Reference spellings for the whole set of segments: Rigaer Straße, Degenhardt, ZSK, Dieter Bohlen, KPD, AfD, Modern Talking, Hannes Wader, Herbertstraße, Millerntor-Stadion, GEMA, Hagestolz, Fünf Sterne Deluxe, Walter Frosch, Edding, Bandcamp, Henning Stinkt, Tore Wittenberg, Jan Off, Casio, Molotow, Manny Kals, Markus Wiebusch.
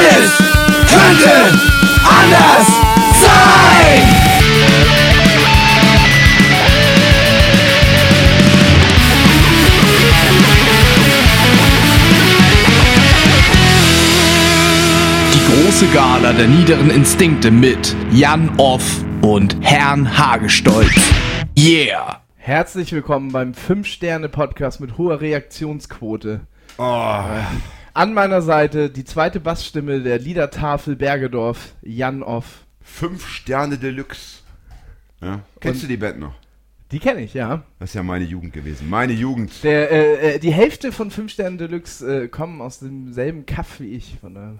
Alles könnte anders sein! Die große Gala der niederen Instinkte mit Jan Off und Herrn Hagestolz. Yeah! Herzlich willkommen beim Fünf Sterne Podcast mit hoher Reaktionsquote. Oh. An meiner Seite die zweite Bassstimme der Liedertafel Bergedorf, Jan Off. Fünf Sterne Deluxe. Ja. Kennst du die Band noch? Die kenne ich, ja. Das ist ja meine Jugend gewesen. Meine Jugend. Die Hälfte von Fünf Sterne Deluxe kommen aus demselben Kaff wie ich. Von daher.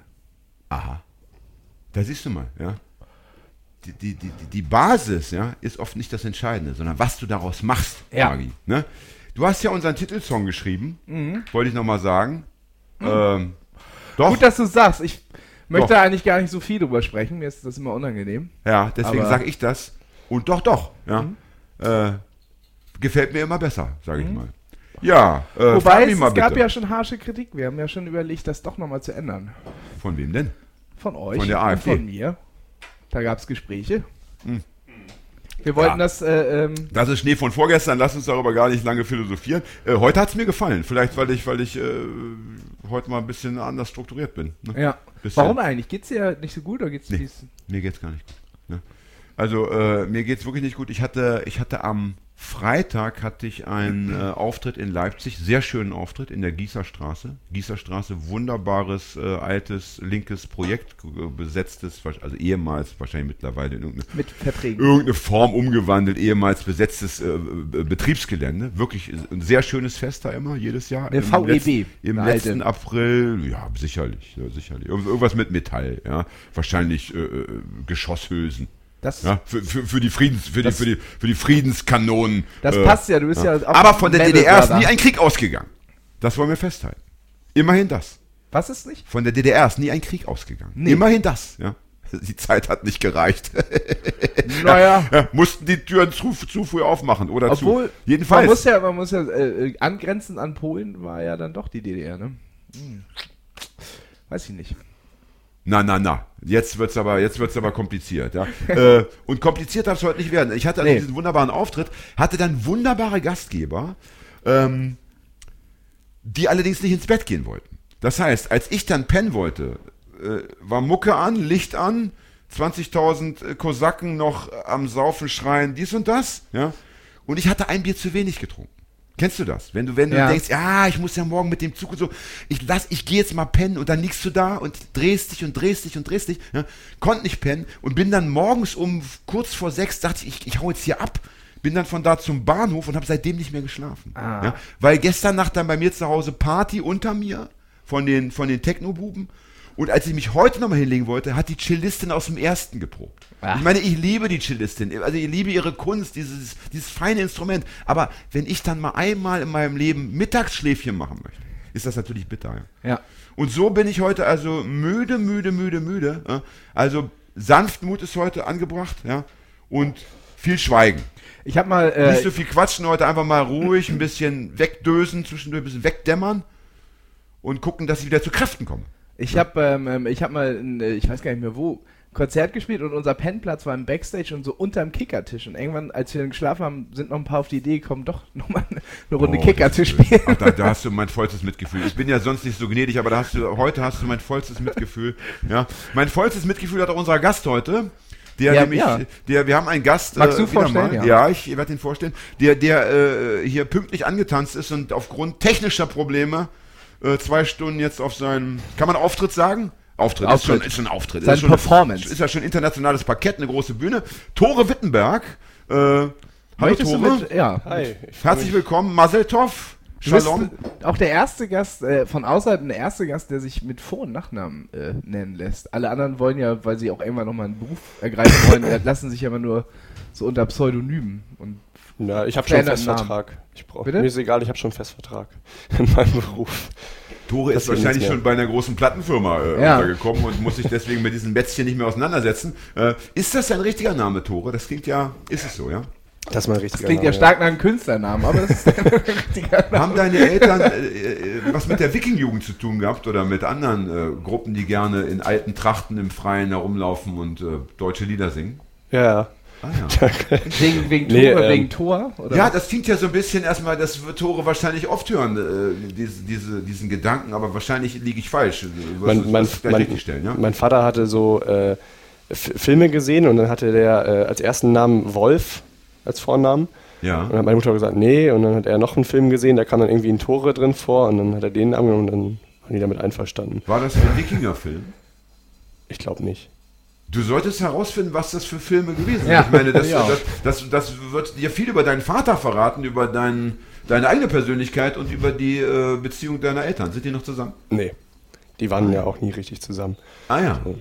Aha. Da siehst du mal, ja. Die Basis, ja, ist oft nicht das Entscheidende, sondern was du daraus machst, ja. Magi, ne? Du hast ja unseren Titelsong geschrieben, wollte ich nochmal sagen. Doch. Gut, dass du es sagst. Ich möchte eigentlich gar nicht so viel drüber sprechen. Mir ist das immer unangenehm. Ja, deswegen sage ich das. Und doch. Ja. Gefällt mir immer besser, sage ich mal. Ja, wobei es gab ja schon harsche Kritik. Wir haben ja schon überlegt, das doch nochmal zu ändern. Von wem denn? Von euch. Von der AfD. Von mir. Da gab es Gespräche. Mhm. Wir wollten das... das ist Schnee von vorgestern, lass uns darüber gar nicht lange philosophieren. Heute hat es mir gefallen, vielleicht weil ich heute mal ein bisschen anders strukturiert bin. Ne? Ja. Bisschen. Warum eigentlich? Geht's dir nicht so gut? Oder geht's mir geht's gar nicht gut. Ne? Also mir geht's wirklich nicht gut. Ich hatte am Freitag einen Auftritt in Leipzig, sehr schönen Auftritt in der Rigaer Straße. Rigaer Straße, wunderbares, altes, linkes Projekt, besetztes, also ehemals, wahrscheinlich mittlerweile in irgendeine Form umgewandelt, ehemals besetztes Betriebsgelände. Wirklich ein sehr schönes Fest da immer, jedes Jahr. Der VEB. Letzten April, ja, sicherlich. Irgendwas mit Metall, ja. Wahrscheinlich Geschosshülsen. Das für die Friedenskanonen. Das passt ja, du bist ja auch. Aber von der DDR ist nie ein Krieg ausgegangen. Das wollen wir festhalten. Immerhin das. Was ist nicht? Von der DDR ist nie ein Krieg ausgegangen. Nee. Immerhin das, ja. Die Zeit hat nicht gereicht. Naja. Ja, mussten die Türen zu früh aufmachen oder obwohl, zu. Jedenfalls. Man muss ja angrenzend an Polen war ja dann doch die DDR, ne? Hm. Weiß ich nicht. Na, jetzt wird's aber kompliziert, ja. Und kompliziert darf es heute nicht werden. Ich hatte also diesen wunderbaren Auftritt, hatte dann wunderbare Gastgeber, die allerdings nicht ins Bett gehen wollten. Das heißt, als ich dann pennen wollte, war Mucke an, Licht an, 20.000 Kosaken noch am Saufen schreien, dies und das, ja. Und ich hatte ein Bier zu wenig getrunken. Kennst du das? Wenn du denkst, ich muss ja morgen mit dem Zug und so, ich gehe jetzt mal pennen und dann liegst du da und drehst dich, ja, konnte nicht pennen und bin dann morgens um kurz vor 6, dachte ich hau jetzt hier ab, bin dann von da zum Bahnhof und habe seitdem nicht mehr geschlafen. Ah. Ja, weil gestern Nacht dann bei mir zu Hause Party unter mir von den Techno-Buben. Und als ich mich heute nochmal hinlegen wollte, hat die Cellistin aus dem Ersten geprobt. Ach. Ich meine, ich liebe die Cellistin, also ich liebe ihre Kunst, dieses feine Instrument. Aber wenn ich dann mal einmal in meinem Leben Mittagsschläfchen machen möchte, ist das natürlich bitter. Ja. Und so bin ich heute also müde. Ja? Also Sanftmut ist heute angebracht, ja? Und viel Schweigen. Ich habe mal nicht so viel quatschen heute, einfach mal ruhig, ein bisschen wegdösen, zwischendurch ein bisschen wegdämmern und gucken, dass ich wieder zu Kräften komme. Ich habe mal, ich weiß gar nicht mehr wo, Konzert gespielt und unser Pennplatz war im Backstage und so unterm Kickertisch. Und irgendwann, als wir dann geschlafen haben, sind noch ein paar auf die Idee gekommen, doch nochmal eine Runde Kicker zu spielen. Ach, da hast du mein vollstes Mitgefühl. Ich bin ja sonst nicht so gnädig, aber heute hast du mein vollstes Mitgefühl. Ja, mein vollstes Mitgefühl hat auch unser Gast heute. Wir haben einen Gast. Magst du vorstellen? Ja, ich werde ihn vorstellen. Der hier pünktlich angetanzt ist und aufgrund technischer Probleme 2 Stunden jetzt auf seinem, kann man Auftritt sagen? Auftritt. Ist schon ein Auftritt. Seine Performance. Ist ja schon internationales Parkett, eine große Bühne. Tore Wittenberg. Hallo Tore. Hi. Herzlich willkommen. Mazel Tov. Shalom. Auch der erste Gast von außerhalb, der sich mit Vor- und Nachnamen nennen lässt. Alle anderen wollen ja, weil sie auch irgendwann nochmal einen Beruf ergreifen wollen, lassen sich aber nur so unter Pseudonymen und na, ich habe schon einen Festvertrag. Mir ist egal, ich habe schon einen Festvertrag in meinem Beruf. Tore ist wahrscheinlich schon bei einer großen Plattenfirma untergekommen und muss sich deswegen mit diesen Bätzchen nicht mehr auseinandersetzen. Ist das ein richtiger Name, Tore? Das klingt ja, ist es so, ja? Das ist mein richtiger Name. Das klingt ja stark nach einem Künstlernamen, aber das ist ein richtiger Name. Haben deine Eltern was mit der Wikingjugend zu tun gehabt oder mit anderen Gruppen, die gerne in alten Trachten im Freien herumlaufen und deutsche Lieder singen? Ja. Ah, ja. Wegen Tor? Oder ja, was? Das klingt ja so ein bisschen erstmal, das wird Tore wahrscheinlich oft hören, diesen Gedanken, aber wahrscheinlich liege ich falsch. Mein Vater hatte so Filme gesehen und dann hatte der als ersten Namen Wolf als Vornamen. Ja. Und dann hat meine Mutter gesagt, nee, und dann hat er noch einen Film gesehen, da kam dann irgendwie ein Tore drin vor und dann hat er den Namen genommen und dann waren die damit einverstanden. War das ein Wikinger-Film? Ich glaube nicht. Du solltest herausfinden, was das für Filme gewesen sind. Ja. Ich meine, das wird dir viel über deinen Vater verraten, über deine eigene Persönlichkeit und über die Beziehung deiner Eltern. Sind die noch zusammen? Nee, die waren ja auch nie richtig zusammen. Ah ja, so.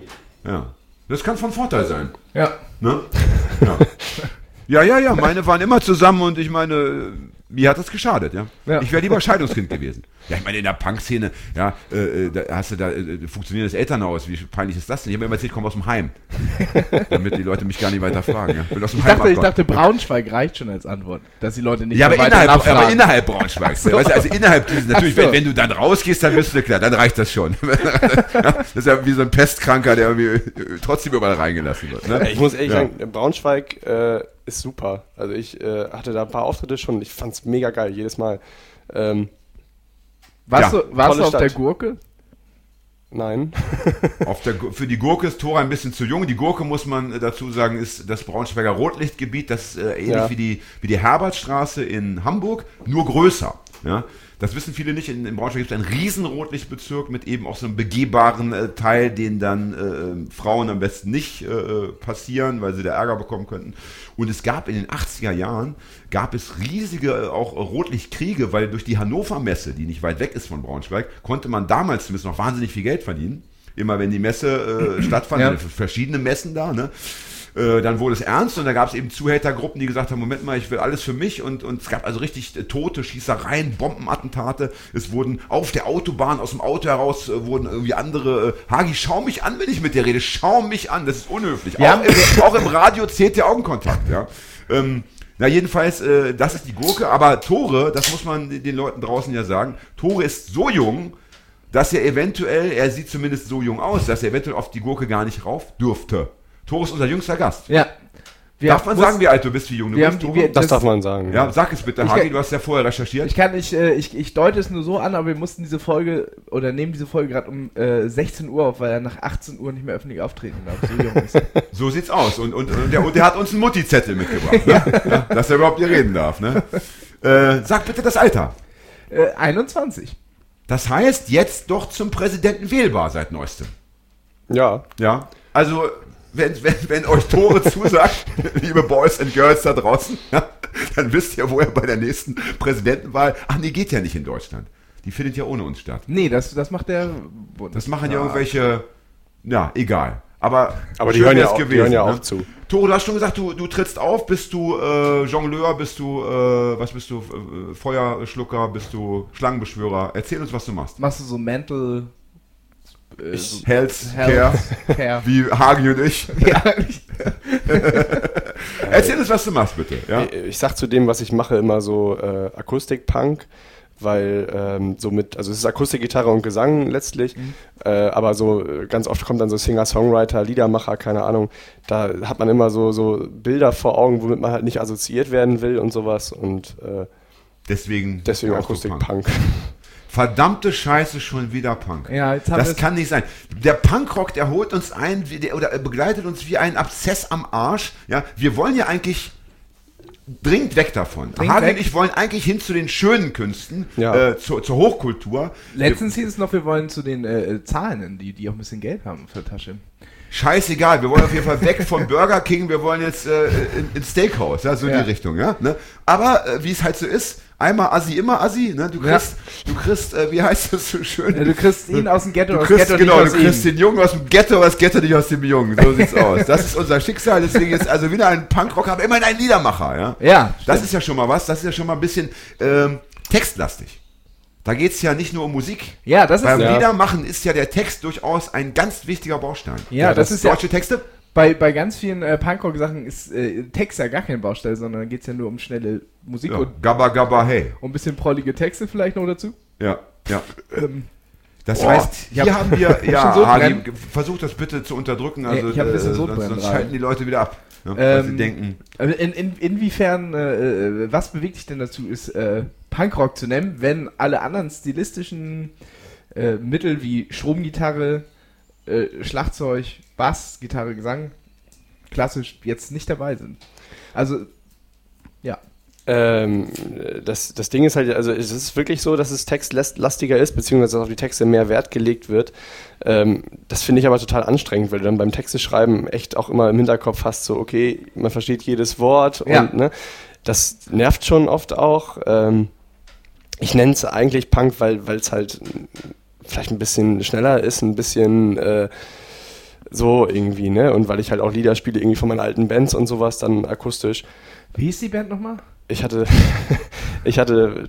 Ja. Das kann von Vorteil sein. Ja. Ne? Ja. Ja, meine waren immer zusammen und ich meine, mir hat das geschadet, ja. Ich wäre lieber Scheidungskind gewesen. Ja, ich meine, in der Punk-Szene, ja, da hast du da funktionierendes Elternhaus, wie peinlich ist das denn? Ich habe mir immer erzählt, ich komme aus dem Heim, damit die Leute mich gar nicht weiter fragen. Ja. Ich dachte, Braunschweig reicht schon als Antwort, dass die Leute nicht mehr weiter nachfragen. Ja, aber innerhalb Braunschweigs, so. Weißt du, also innerhalb dieses, natürlich, so. wenn du dann rausgehst, dann bist du klar, dann reicht das schon. Das ist ja wie so ein Pestkranker, der irgendwie trotzdem überall reingelassen wird. Ne? Ich muss ehrlich sagen, Braunschweig... ist super. Also ich hatte da ein paar Auftritte schon und ich fand's mega geil, jedes Mal. Warst du auf der Gurke? Nein. Für die Gurke ist Tore ein bisschen zu jung. Die Gurke, muss man dazu sagen, ist das Braunschweiger Rotlichtgebiet, das ähnlich wie die Herbertstraße in Hamburg, nur größer. Ja? Das wissen viele nicht. In Braunschweig gibt es einen riesen Rotlichtbezirk mit eben auch so einem begehbaren Teil, den dann Frauen am besten nicht passieren, weil sie da Ärger bekommen könnten. Und es gab in den 80er Jahren, riesige auch Rotlichtkriege, weil durch die Hannover Messe, die nicht weit weg ist von Braunschweig, konnte man damals zumindest noch wahnsinnig viel Geld verdienen. Immer wenn die Messe stattfand, verschiedene Messen da, ne? Dann wurde es ernst und da gab es eben Zuhältergruppen, die gesagt haben, Moment mal, ich will alles für mich und es gab also richtig Tote, Schießereien, Bombenattentate, es wurden auf der Autobahn, aus dem Auto heraus wurden irgendwie andere, Hagi, schau mich an, wenn ich mit dir rede, schau mich an, das ist unhöflich, auch im Radio zählt der Augenkontakt, ja. Jedenfalls, das ist die Gurke, aber Tore, das muss man den Leuten draußen ja sagen, Tore ist so jung, dass er sieht zumindest so jung aus, dass er eventuell auf die Gurke gar nicht rauf dürfte. Tore ist unser jüngster Gast. Ja. Darf man sagen, wie alt du bist, wie jung du bist? Das darf man sagen. Ja, sag es bitte, Hagi, du hast ja vorher recherchiert. Ich deute es nur so an, aber wir mussten nehmen diese Folge gerade um 16 Uhr auf, weil er nach 18 Uhr nicht mehr öffentlich auftreten darf. So jung ist. So sieht's aus. Und der hat uns einen Mutti-Zettel mitgebracht, ne? Ja, dass er überhaupt hier reden darf. Ne? Sag bitte das Alter. 21. Das heißt, jetzt doch zum Präsidenten wählbar seit neuestem. Ja. Ja, also... Wenn euch Tore zusagt, liebe Boys and Girls da draußen, ja, dann wisst ihr, wo er bei der nächsten Präsidentenwahl... Ach nee, geht ja nicht in Deutschland. Die findet ja ohne uns statt. Nee, das macht der... Das machen ja irgendwelche... Ja, egal. Aber die hören ja auch zu. Tore, du hast schon gesagt, du trittst auf, bist du Jongleur, bist du, was bist du, Feuerschlucker, bist du Schlangenbeschwörer. Erzähl uns, was du machst. Machst du so Mental... Health Care, wie Hagi und ich. Ja. Erzähl uns, was du machst, bitte. Ja? Ich sag zu dem, was ich mache, immer so Akustik-Punk, weil also es ist Akustikgitarre und Gesang letztlich, aber so ganz oft kommt dann so Singer-Songwriter, Liedermacher, keine Ahnung, da hat man immer so Bilder vor Augen, womit man halt nicht assoziiert werden will und sowas und deswegen Akustik-Punk. Verdammte Scheiße, schon wieder Punk. Ja, das kann nicht sein. Der Punkrock, der holt uns ein, oder begleitet uns wie ein Abszess am Arsch. Ja, wir wollen ja eigentlich dringend weg davon. Hagi und ich wollen eigentlich hin zu den schönen Künsten, zur Hochkultur. Letztens hieß es noch, wir wollen zu den Zahlenden, die auch ein bisschen Geld haben für Tasche. Scheißegal, wir wollen auf jeden Fall weg vom Burger King, wir wollen jetzt ins Steakhouse, ja, so in die Richtung. Ja, ne? Aber wie es halt so ist, einmal Assi, immer Assi, ne? Du kriegst, wie heißt das so schön? Ja, du kriegst ihn aus dem Ghetto, den Jungen aus dem Ghetto, das Ghetto nicht aus dem Jungen. So sieht's aus. Das ist unser Schicksal, deswegen jetzt also wieder ein Punkrocker, aber immerhin ein Liedermacher, ja? Ja. Das ist ja schon mal was, das ist ja schon mal ein bisschen textlastig. Da geht's ja nicht nur um Musik. Ja, das ist beim Liedermachen ist ja der Text durchaus ein ganz wichtiger Baustein. Ja, das ist deutsche Texte. bei ganz vielen Punkrock-Sachen ist Text ja gar keine Baustelle, sondern dann geht es ja nur um schnelle Musik. Ja, und Gabba Gabba Hey. Und ein bisschen prollige Texte vielleicht noch dazu. Ja, ja. Das heißt, hier haben wir, ja, Hardy, versuch das bitte zu unterdrücken, also ich hab ein bisschen Sodbrennen, sonst schalten die Leute wieder ab, ne, was sie denken. Inwiefern, was bewegt dich denn dazu, ist Punkrock zu nennen, wenn alle anderen stilistischen Mittel wie Stromgitarre, Schlagzeug, Bass, Gitarre, Gesang klassisch jetzt nicht dabei sind? Also, ja. Das Ding ist halt, also es ist wirklich so, dass es textlastiger ist, beziehungsweise auf die Texte mehr Wert gelegt wird. Das finde ich aber total anstrengend, weil du dann beim Texteschreiben echt auch immer im Hinterkopf hast, so okay, man versteht jedes Wort und ja, ne, das nervt schon oft auch. Ich nenne es eigentlich Punk, weil es halt vielleicht ein bisschen schneller ist, ein bisschen so irgendwie, ne? Und weil ich halt auch Lieder spiele irgendwie von meinen alten Bands und sowas, dann akustisch. Wie hieß die Band nochmal? Ich hatte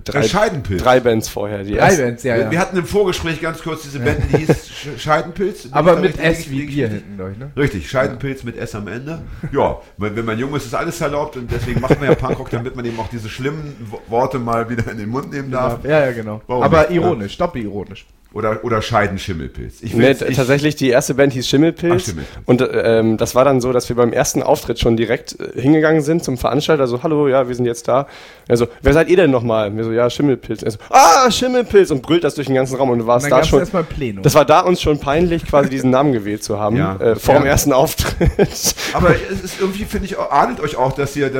drei Bands vorher. Bands, ja, ja. Wir hatten im Vorgespräch ganz kurz diese Band, die hieß Scheidenpilz. Aber mit S wie Bier hinten durch, ne? Richtig, Scheidenpilz mit S am Ende. Ja, wenn man jung ist, ist alles erlaubt und deswegen macht man ja Punkrock, damit man eben auch diese schlimmen Worte mal wieder in den Mund nehmen darf. Ja, ja, genau. Warum aber nicht? Ironisch, doppelironisch. Oder Scheidenschimmelpilz. Tatsächlich, die erste Band hieß Schimmelpilz. Ach, Schimmelpilz. Und das war dann so, dass wir beim ersten Auftritt schon direkt hingegangen sind zum Veranstalter. So, hallo, ja, wir sind jetzt da. Also, wer seid ihr denn nochmal? Wir so, ja, Schimmelpilz. Er so, ah, Schimmelpilz! Und brüllt das durch den ganzen Raum. Und du warst da schon. Das war da uns schon peinlich, quasi diesen Namen gewählt zu haben, ja, vor dem ersten Auftritt. Aber es ist irgendwie, finde ich, ahnt euch auch, dass ihr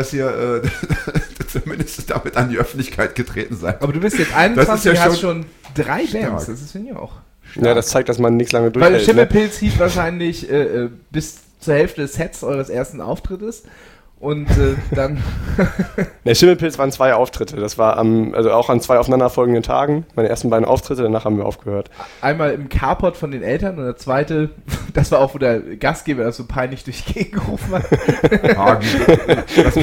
zumindest damit an die Öffentlichkeit getreten seid. Aber du bist jetzt 21, ja, hast schon 3 Bands, das ist, finde ich, auch stark. Ja, das zeigt, dass man nichts lange durchhält. Weil Schimmelpilz hieß wahrscheinlich bis zur Hälfte des Sets eures ersten Auftrittes und dann... Ne, Schimmelpilz waren 2 Auftritte, das war also auch an 2 aufeinanderfolgenden Tagen, meine ersten 2 Auftritte, danach haben wir aufgehört. Einmal im Carport von den Eltern und der zweite, das war auch, wo der Gastgeber das so peinlich durch die Gegend gerufen hat. Das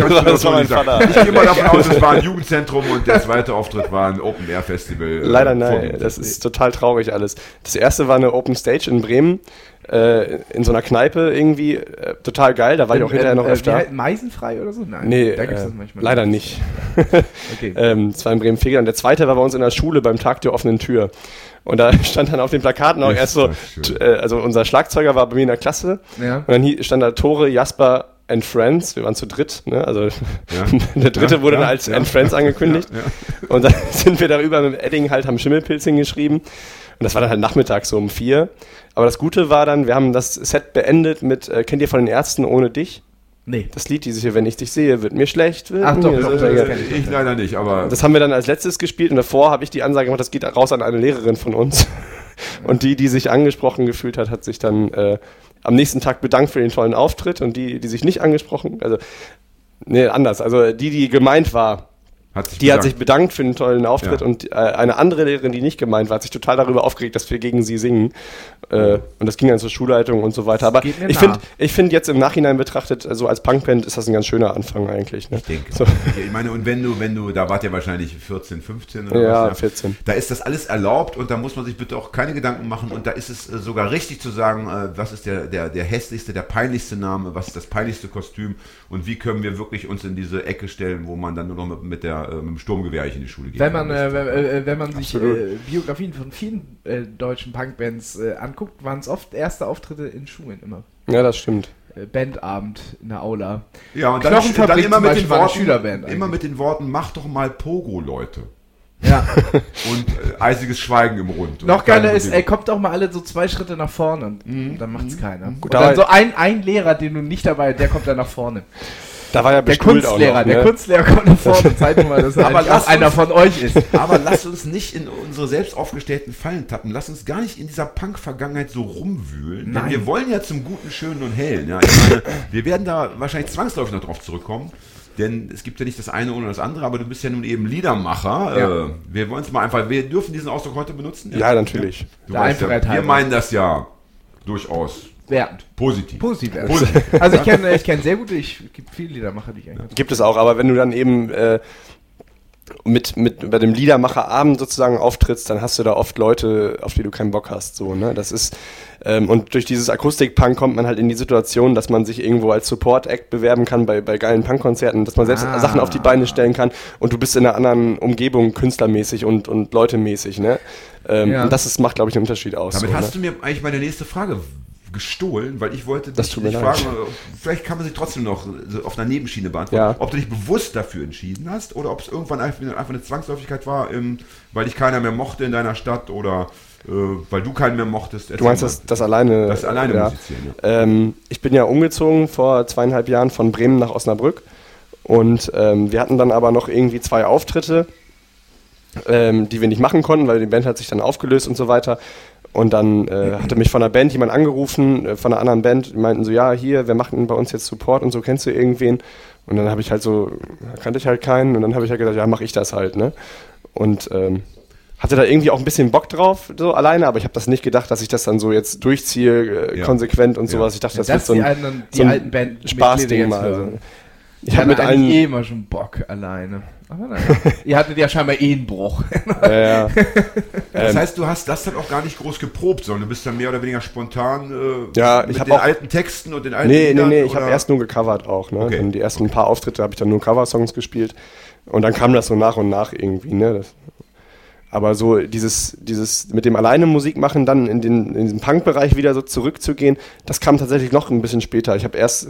war mein Vater. Ich gehe mal davon aus, es war ein Jugendzentrum und der zweite Auftritt war ein Open-Air-Festival. Leider nein, das ist total traurig alles. Das erste war eine Open Stage in Bremen, in so einer Kneipe irgendwie, total geil, da war ich auch hinterher noch öfter. Meisenfrei oder so? Nein, nee, da gibt's das manchmal. Leider nicht. Okay. Das war in Bremen-Fegel und der zweite war bei uns in der Schule beim Tag der offenen Tür. Und da stand dann auf den Plakaten auch erst so, also unser Schlagzeuger war bei mir in der Klasse, ja, und dann stand da Tore, Jasper and Friends, wir waren zu dritt, ne? Also ja, der dritte wurde dann als and Friends angekündigt und dann sind wir darüber mit Edding halt, haben Schimmelpilz hingeschrieben. Und das war dann halt nachmittags so um 4. Aber das Gute war dann, wir haben das Set beendet mit, kennt ihr von den Ärzten Ohne dich? Nee. Das Lied, dieses hier, wenn ich dich sehe, wird mir schlecht. Ich leider nicht, aber... Das haben wir dann als letztes gespielt und davor habe ich die Ansage gemacht, das geht raus an eine Lehrerin von uns. Und die sich angesprochen gefühlt hat, hat sich dann am nächsten Tag bedankt für den tollen Auftritt und die sich nicht angesprochen... Also, nee, anders. Also die gemeint war... Hat sich bedankt für den tollen Auftritt, ja, und eine andere Lehrerin, die nicht gemeint war, hat sich total darüber aufgeregt, dass wir gegen sie singen. Und das ging dann zur Schulleitung und so weiter. Aber ich finde jetzt im Nachhinein betrachtet, so also als Punkband ist das ein ganz schöner Anfang eigentlich. Ne? Ich denke. So. Ich meine, und wenn du, da wart ihr wahrscheinlich 14, 15 oder ja, was. Ja, 14. Da ist das alles erlaubt und da muss man sich bitte auch keine Gedanken machen und da ist es sogar richtig zu sagen, was ist der hässlichste, der peinlichste Name, was ist das peinlichste Kostüm und wie können wir wirklich uns in diese Ecke stellen, wo man dann nur noch mit dem Sturmgewehr in die Schule geht. Wenn man sich Biografien von vielen deutschen Punkbands anguckt, waren es oft erste Auftritte in Schulen immer. Ja, das stimmt. Bandabend in der Aula. Ja, und dann immer mit den Worten, mach doch mal Pogo, Leute. Ja. Und eisiges Schweigen im Rund. Noch geiler ist, kommt auch mal alle so 2 Schritte nach vorne und dann macht's keiner. Gut, und dann so ein Lehrer, den du nicht dabei, der kommt dann nach vorne. Da war ja der Kunstlehrer, auch noch, ne? Der Kunstlehrer kommt nach vorne und zeigt mal, dass er einer von euch ist. Aber lasst uns nicht in unsere selbst aufgestellten Fallen tappen. Lasst uns gar nicht in dieser Punk-Vergangenheit so rumwühlen. Nein. Denn wir wollen ja zum Guten, Schönen und Hellen. Ja, ich meine, wir werden da wahrscheinlich zwangsläufig noch drauf zurückkommen. Denn es gibt ja nicht das eine ohne das andere, aber du bist ja nun eben Liedermacher. Ja. Wir wollen es mal einfach, wir dürfen diesen Ausdruck heute benutzen. Ja, natürlich. Ja? Wir meinen das ja durchaus. Wertend. Positiv. Also ich kenne sehr gute, es gibt viele Liedermacher, die ich eigentlich... Gibt es auch, aber wenn du dann eben mit bei dem Liedermacherabend sozusagen auftrittst, dann hast du da oft Leute, auf die du keinen Bock hast, so, ne? Das ist und durch dieses Akustik-Punk kommt man halt in die Situation, dass man sich irgendwo als Support-Act bewerben kann bei geilen Punk-Konzerten, dass man selbst Sachen auf die Beine stellen kann und du bist in einer anderen Umgebung künstlermäßig und leutemäßig, ne? Und das ist, macht, glaube ich, einen Unterschied aus. Damit so, hast du mir eigentlich meine nächste Frage gestohlen, weil ich wollte dich fragen, vielleicht kann man sich trotzdem noch auf einer Nebenschiene beantworten, ob du dich bewusst dafür entschieden hast oder ob es irgendwann einfach eine Zwangsläufigkeit war, weil dich keiner mehr mochte in deiner Stadt oder weil du keinen mehr mochtest. Du meinst das alleine ja. Musizieren? Ja. Ich bin ja umgezogen vor 2,5 Jahren von Bremen nach Osnabrück und wir hatten dann aber noch irgendwie 2 Auftritte, die wir nicht machen konnten, weil die Band hat sich dann aufgelöst und so weiter. Und dann hatte mich von der Band jemand angerufen, von einer anderen Band, die meinten so, ja, hier, wir machen bei uns jetzt Support und so, kennst du irgendwen? Und dann habe ich halt so, kannte ich halt keinen und dann habe ich halt gesagt, ja, mache ich das halt, ne? Und hatte da irgendwie auch ein bisschen Bock drauf, so alleine, aber ich habe das nicht gedacht, dass ich das dann so jetzt durchziehe, konsequent und sowas. Ich dachte, das wird so ein Spaßding mal. Also. Ich hatte eigentlich immer schon Bock alleine. Aber nein, ihr hattet ja scheinbar einen Bruch. Ja. Das heißt, du hast das dann auch gar nicht groß geprobt, sondern du bist dann mehr oder weniger spontan mit den alten Texten und den alten Liedern? Nee, ich habe erst nur gecovert auch. Ne? Okay. Die ersten paar Auftritte habe ich dann nur Cover-Songs gespielt und dann kam das so nach und nach irgendwie. Ne? Aber so dieses mit dem alleine Musik machen, dann in den Punk-Bereich wieder so zurückzugehen, das kam tatsächlich noch ein bisschen später. Ich habe erst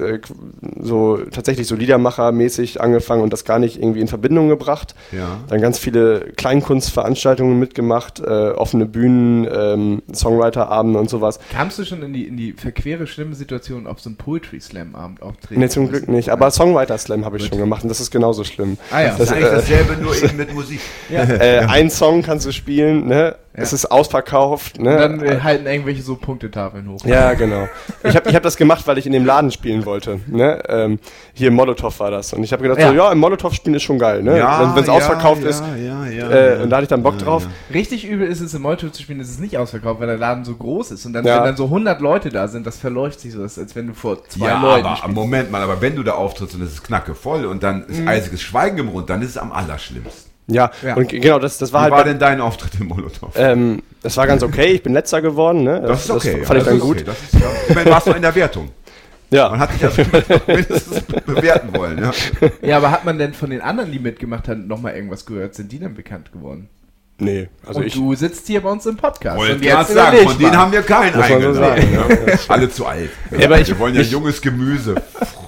so Liedermacher-mäßig angefangen und das gar nicht irgendwie in Verbindung gebracht. Ja. Dann ganz viele Kleinkunstveranstaltungen mitgemacht, offene Bühnen, Songwriter-Abende und sowas. Kamst du schon in die verquere, schlimme Situation, auf so einen Poetry-Slam-Abend auftreten? Nee, zum Glück nicht. Aber Songwriter-Slam habe ich schon gemacht und das ist genauso schlimm. Ah ja, das ist eigentlich dasselbe, nur eben mit Musik. Ja. Ein Song kannst du spielen, ne? Ja. Es ist ausverkauft, ne? Und dann halten irgendwelche so Punktetafeln hoch. Ja, genau. Ich hab das gemacht, weil ich in dem Laden spielen wollte, ne? Hier im Molotow war das. Und ich habe gedacht, im Molotow spielen ist schon geil, ne? Ja, wenn es ausverkauft ist. Ja, und da hatte ich dann Bock drauf. Ja. Richtig übel ist es, im Molotow zu spielen, ist es nicht ausverkauft, weil der Laden so groß ist. Und dann, wenn dann so 100 Leute da sind, das verläuft sich so, als wenn du vor 2 Leuten aber spielst. Moment mal, aber wenn du da auftrittst und es ist knackevoll und dann ist eisiges Schweigen im Rund, dann ist es am allerschlimmsten. Ja, und genau, das war wie halt... Wie war denn dein Auftritt im Molotow? Das war ganz okay, ich bin Letzter geworden, ne? Das ist okay. Das fand ich dann gut. Okay. Ich meine, du warst noch in der Wertung. Ja. Man hat dich ja mindestens bewerten wollen, ja. Ja, aber hat man denn von den anderen, die mitgemacht haben, nochmal irgendwas gehört? Sind die denn bekannt geworden? Nee, also und du sitzt hier bei uns im Podcast. Wollte gerade sagen, von denen haben wir keinen eingeladen. Ja. Alle zu alt. Ja, aber wir wollen junges Gemüse,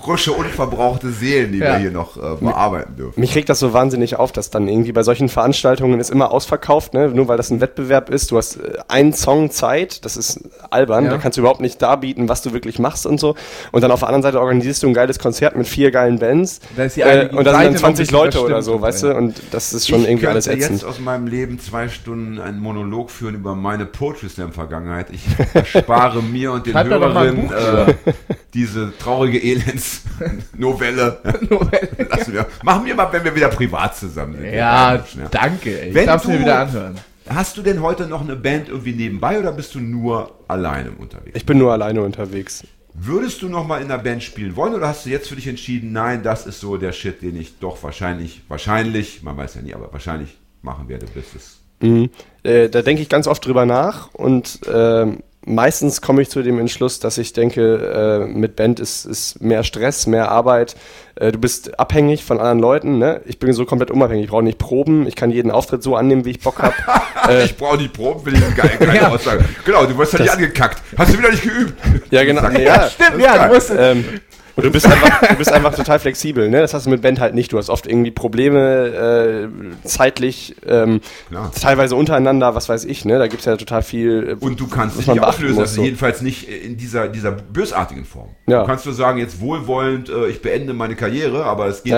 frische, unverbrauchte Seelen, die wir hier noch bearbeiten dürfen. Mich regt das so wahnsinnig auf, dass dann irgendwie bei solchen Veranstaltungen ist immer ausverkauft, ne? Nur weil das ein Wettbewerb ist. Du hast einen Song Zeit, das ist albern, da kannst du überhaupt nicht darbieten, was du wirklich machst und so. Und dann auf der anderen Seite organisierst du ein geiles Konzert mit 4 geilen Bands und da sind dann 20 Leute oder so, weißt du? Und das ist schon irgendwie alles ätzend. Ich könnte jetzt aus meinem Leben 2 Stunden einen Monolog führen über meine Poetry Slam Vergangenheit. Ich erspare mir und den Hörerinnen diese traurige Elends-Novelle. Machen wir mal, wenn wir wieder privat zusammen sind. Ja, danke. Ich darf es mir wieder anhören. Hast du denn heute noch eine Band irgendwie nebenbei oder bist du nur alleine unterwegs? Ich bin nur alleine unterwegs. Würdest du nochmal in der Band spielen wollen oder hast du jetzt für dich entschieden, nein, das ist so der Shit, den ich doch wahrscheinlich, man weiß ja nie, aber wahrscheinlich machen werde, bis es... da denke ich ganz oft drüber nach und meistens komme ich zu dem Entschluss, dass ich denke, mit Band ist mehr Stress, mehr Arbeit, du bist abhängig von anderen Leuten, ne? Ich bin so komplett unabhängig, ich brauche nicht Proben, ich kann jeden Auftritt so annehmen, wie ich Bock habe. Ich brauche nicht Proben, will ich keine Aussage. Genau, du wirst ja nicht angekackt, hast du wieder nicht geübt. Ja, genau. Ja, stimmt, ja, du wirst... Und du bist einfach total flexibel, ne? Das hast du mit Band halt nicht. Du hast oft irgendwie Probleme zeitlich, teilweise untereinander, was weiß ich, ne? Da gibt's ja total viel. Und du kannst dich nicht auflösen, also jedenfalls nicht in dieser bösartigen Form. Ja. Du kannst nur sagen, jetzt wohlwollend, ich beende meine Karriere, aber es geht,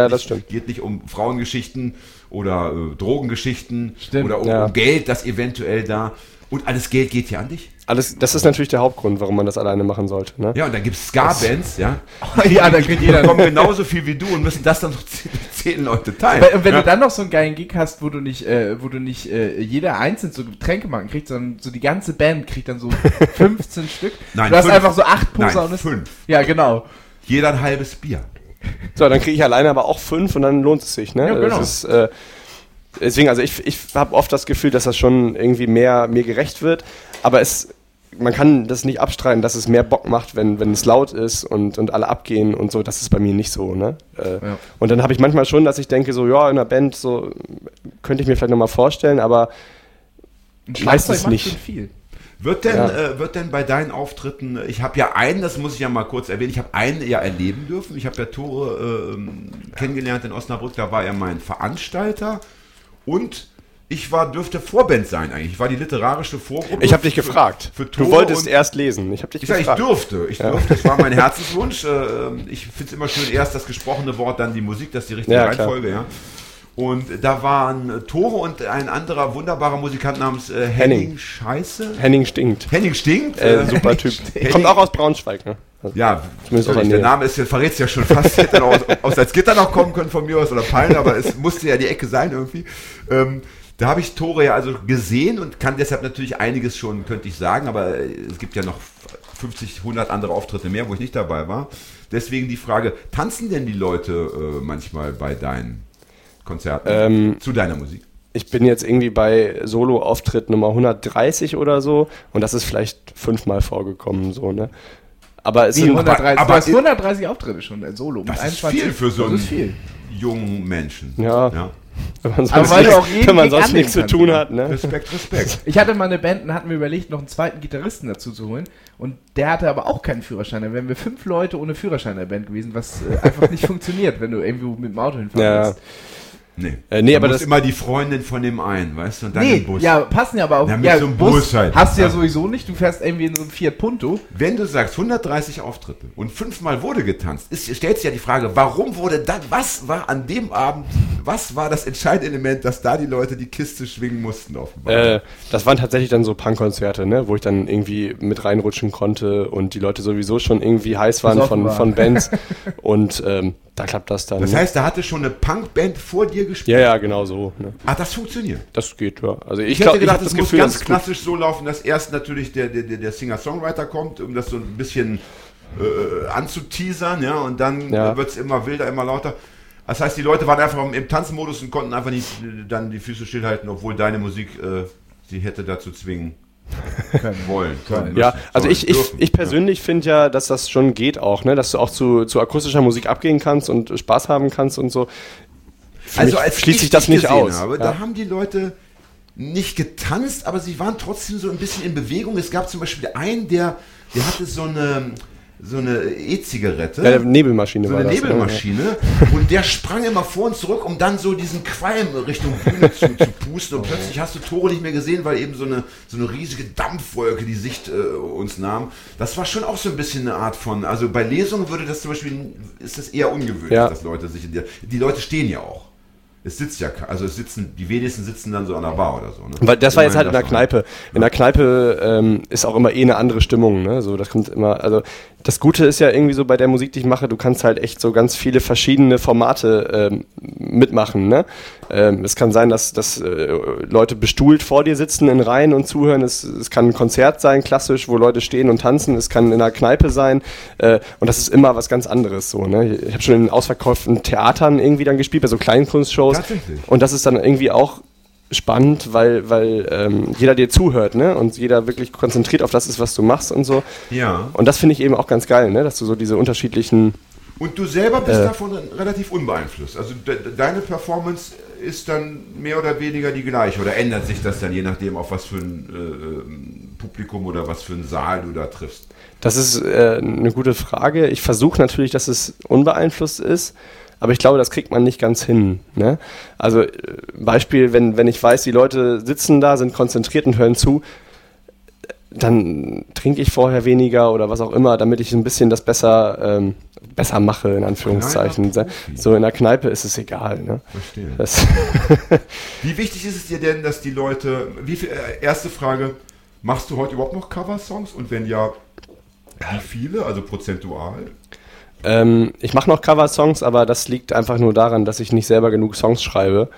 geht nicht um Frauengeschichten oder Drogengeschichten oder um Geld, das eventuell da. Und alles Geld geht hier an dich? Alles, das ist natürlich der Hauptgrund, warum man das alleine machen sollte. Ne? Ja, und dann gibt es Ska-Bands, da kriegt jeder. Die bekommen genauso viel wie du und müssen das dann noch 10 Leute teilen. Und wenn du dann noch so einen geilen Gig hast, wo du nicht jeder einzeln so Getränkemarken kriegt, sondern so die ganze Band kriegt dann so 15 Stück. Nein, du hast einfach so 8 Poser und 5. Ja, genau. Jeder ein halbes Bier. So, dann kriege ich alleine aber auch 5 und dann lohnt es sich. Ne? Ja, genau. Das ist, Deswegen, also ich habe oft das Gefühl, dass das schon irgendwie mehr mir gerecht wird, aber man kann das nicht abstreiten, dass es mehr Bock macht, wenn es laut ist und alle abgehen und so. Das ist bei mir nicht so, ne? Ja. Und dann habe ich manchmal schon, dass ich denke, so ja, in einer Band so könnte ich mir vielleicht nochmal vorstellen, aber meistens nicht. Schon viel. Wird denn bei deinen Auftritten, ich habe ja einen, das muss ich ja mal kurz erwähnen, ich habe einen ja erleben dürfen, ich habe ja Tore kennengelernt in Osnabrück, da war er mein Veranstalter und ich dürfte Vorband sein eigentlich, ich war die literarische Vorgruppe. Ich habe dich gefragt, für Tore, du wolltest erst lesen, ich habe dich gefragt. Ich durfte, das war mein Herzenswunsch, ich finde es immer schön, erst das gesprochene Wort, dann die Musik, das ist die richtige Reihenfolge, klar. Und da waren Tore und ein anderer wunderbarer Musikant namens Henning Scheiße. Henning Stinkt. Super Typ. Kommt auch aus Braunschweig, ne? Also ja, der Name verrät es ja schon fast. Hätte auch aus Salzgitter noch kommen können von mir aus oder Peine, aber es musste ja die Ecke sein irgendwie. Da habe ich Tore ja also gesehen und kann deshalb natürlich einiges schon, könnte ich sagen, aber es gibt ja noch 50, 100 andere Auftritte mehr, wo ich nicht dabei war. Deswegen die Frage, tanzen denn die Leute manchmal bei deinen Konzerten zu deiner Musik? Ich bin jetzt irgendwie bei Solo-Auftritt Nummer 130 oder so und das ist vielleicht 5-mal vorgekommen, so, ne? Aber es sind 130 Auftritte schon, ein Solo. Das ist viel für so einen jungen Menschen. Ja. Wenn man sonst nichts zu tun hat, ne? Respekt. Ich hatte mal eine Band und hatten wir überlegt, noch einen zweiten Gitarristen dazu zu holen und der hatte aber auch keinen Führerschein. Dann wären wir 5 Leute ohne Führerschein in der Band gewesen, was einfach nicht funktioniert, wenn du irgendwie mit dem Auto hinfahren willst. Nee, aber das ist immer die Freundin von dem einen, weißt du, und dann den Bus. Ja, passen ja aber auch. Ja, so einen Bus halt. Hast du ja sowieso nicht, du fährst irgendwie in so einem Fiat Punto. Wenn du sagst, 130 Auftritte und 5-mal wurde getanzt, stellt sich ja die Frage, warum wurde dann, was war an dem Abend, was war das entscheidende Element, dass da die Leute die Kiste schwingen mussten offenbar? Das waren tatsächlich dann so Punkkonzerte, ne, wo ich dann irgendwie mit reinrutschen konnte und die Leute sowieso schon irgendwie heiß waren von Bands und da klappt das dann. Das heißt, da hatte schon eine Punkband vor dir gespielt? Ja, genau so. Ne? Ah, das funktioniert? Das geht, ja. Also ich hätte gedacht, es muss ganz klassisch so laufen, dass erst natürlich der Singer-Songwriter kommt, um das so ein bisschen anzuteasern, ja, und dann wird es immer wilder, immer lauter. Das heißt, die Leute waren einfach im Tanzmodus und konnten einfach nicht dann die Füße stillhalten, obwohl deine Musik sie hätte dazu zwingen können. Ja, also ich persönlich finde ja, dass das schon geht auch, ne? Dass du auch zu akustischer Musik abgehen kannst und Spaß haben kannst und so. Also als schließt sich das nicht aus. Da haben die Leute nicht getanzt, aber sie waren trotzdem so ein bisschen in Bewegung. Es gab zum Beispiel einen, der hatte so eine E-Zigarette. Ja, Nebelmaschine. Und der sprang immer vor und zurück, um dann so diesen Qualm Richtung Bühne zu pusten. Und plötzlich hast du Tore nicht mehr gesehen, weil eben so eine riesige Dampfwolke die Sicht uns nahm. Das war schon auch so ein bisschen eine Art von, also bei Lesungen würde das zum Beispiel, ist das eher ungewöhnlich, dass Leute sich die Leute stehen ja auch. Es sitzt ja, also die wenigsten sitzen dann so an der Bar oder so. Ne? Weil das war jetzt halt in der Kneipe. In der Kneipe ist auch immer eine andere Stimmung. Ne? So, das kommt immer. Also das Gute ist ja irgendwie so bei der Musik, die ich mache, du kannst halt echt so ganz viele verschiedene Formate mitmachen. Ne? Es kann sein, dass Leute bestuhlt vor dir sitzen in Reihen und zuhören. Es kann ein Konzert sein, klassisch, wo Leute stehen und tanzen. Es kann in einer Kneipe sein. Und das ist immer was ganz anderes. So, ne? Ich habe schon in ausverkauften Theatern irgendwie dann gespielt, bei so Kleinkunstshows. Tatsächlich. Und das ist dann irgendwie auch spannend, weil jeder dir zuhört, ne? Und jeder wirklich konzentriert auf das ist, was du machst und so. Ja. Und das finde ich eben auch ganz geil, ne? Dass du so diese unterschiedlichen... Und du selber bist davon relativ unbeeinflusst. Also deine Performance ist dann mehr oder weniger die gleiche oder ändert sich das dann je nachdem, auf was für ein Publikum oder was für einen Saal du da triffst? Das ist eine gute Frage. Ich versuche natürlich, dass es unbeeinflusst ist. Aber ich glaube, das kriegt man nicht ganz hin. Ne? Also Beispiel, wenn ich weiß, die Leute sitzen da, sind konzentriert und hören zu, dann trinke ich vorher weniger oder was auch immer, damit ich ein bisschen das besser mache, in Anführungszeichen. So in der Kneipe ist es egal. Ne? Verstehe. Wie wichtig ist es dir denn, dass die Leute, erste Frage, machst du heute überhaupt noch Cover-Songs? Und wenn ja, wie viele, also prozentual? Ich mache noch Cover-Songs, aber das liegt einfach nur daran, dass ich nicht selber genug Songs schreibe.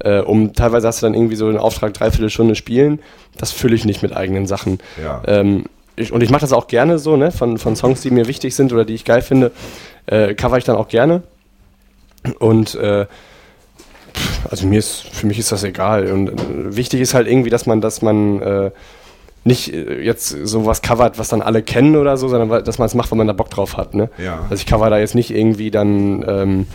Teilweise hast du dann irgendwie so den Auftrag, 3/4 Stunde spielen. Das fülle ich nicht mit eigenen Sachen. Ja. Ich mache das auch gerne so, ne? Von Songs, die mir wichtig sind oder die ich geil finde, cover ich dann auch gerne. Und also für mich ist das egal. Und wichtig ist halt irgendwie, dass man nicht jetzt sowas covert, was dann alle kennen oder so, sondern dass man es macht, wenn man da Bock drauf hat. Ne? Ja. Also ich cover da jetzt nicht irgendwie dann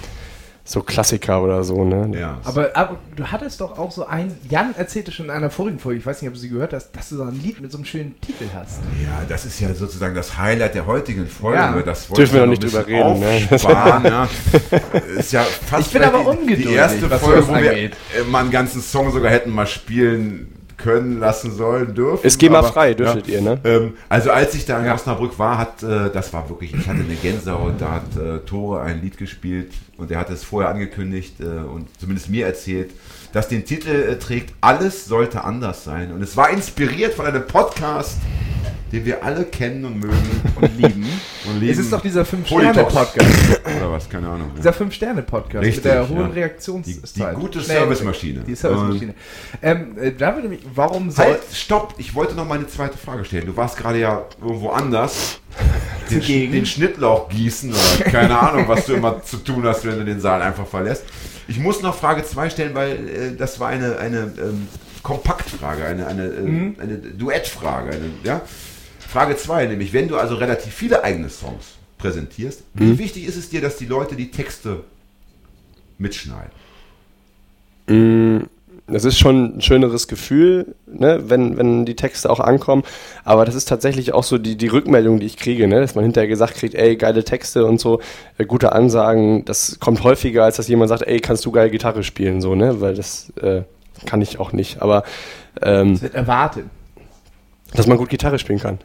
so Klassiker oder so. Ne? Ja. Aber du hattest doch auch so ein, Jan erzählte schon in einer vorigen Folge, ich weiß nicht, ob du sie gehört hast, dass du so ein Lied mit so einem schönen Titel hast. Ja, das ist ja sozusagen das Highlight der heutigen Folge. Ja. Das dürfen wir noch nicht drüber reden. Ne? Ist ja fast ich bin aber ungeduldig, die erste Folge, wo wir mal einen ganzen Song sogar hätten mal spielen können, lassen, sollen, dürfen. Ist GEMA frei, dürftet ihr, ne? Also als ich da in Osnabrück war, das war wirklich, ich hatte eine Gänsehaut, da hat Tore ein Lied gespielt und er hat es vorher angekündigt und zumindest mir erzählt, dass den Titel trägt, alles sollte anders sein. Und es war inspiriert von einem Podcast, den wir alle kennen und mögen und lieben. Und es ist doch dieser Fünf-Sterne-Podcast. Oder was, keine Ahnung. Dieser Fünf-Sterne-Podcast mit der hohen Reaktionszeit. Die gute Servicemaschine. Die Servicemaschine. Warum soll... Halt, stopp! Ich wollte noch meine zweite Frage stellen. Du warst gerade ja irgendwo anders. Den Schnittlauch gießen oder keine Ahnung, was du immer zu tun hast, wenn du den Saal einfach verlässt. Ich muss noch Frage 2 stellen, weil das war eine Kompaktfrage, eine Duettfrage. Frage 2, nämlich, wenn du also relativ viele eigene Songs präsentierst, wie wichtig ist es dir, dass die Leute die Texte mitschneiden? Das ist schon ein schöneres Gefühl, ne, wenn die Texte auch ankommen, aber das ist tatsächlich auch so die Rückmeldung, die ich kriege, ne, dass man hinterher gesagt kriegt, ey, geile Texte und so, gute Ansagen, das kommt häufiger, als dass jemand sagt, ey, kannst du geil Gitarre spielen, so, ne, weil das kann ich auch nicht, aber... das wird erwartet. Dass man gut Gitarre spielen kann.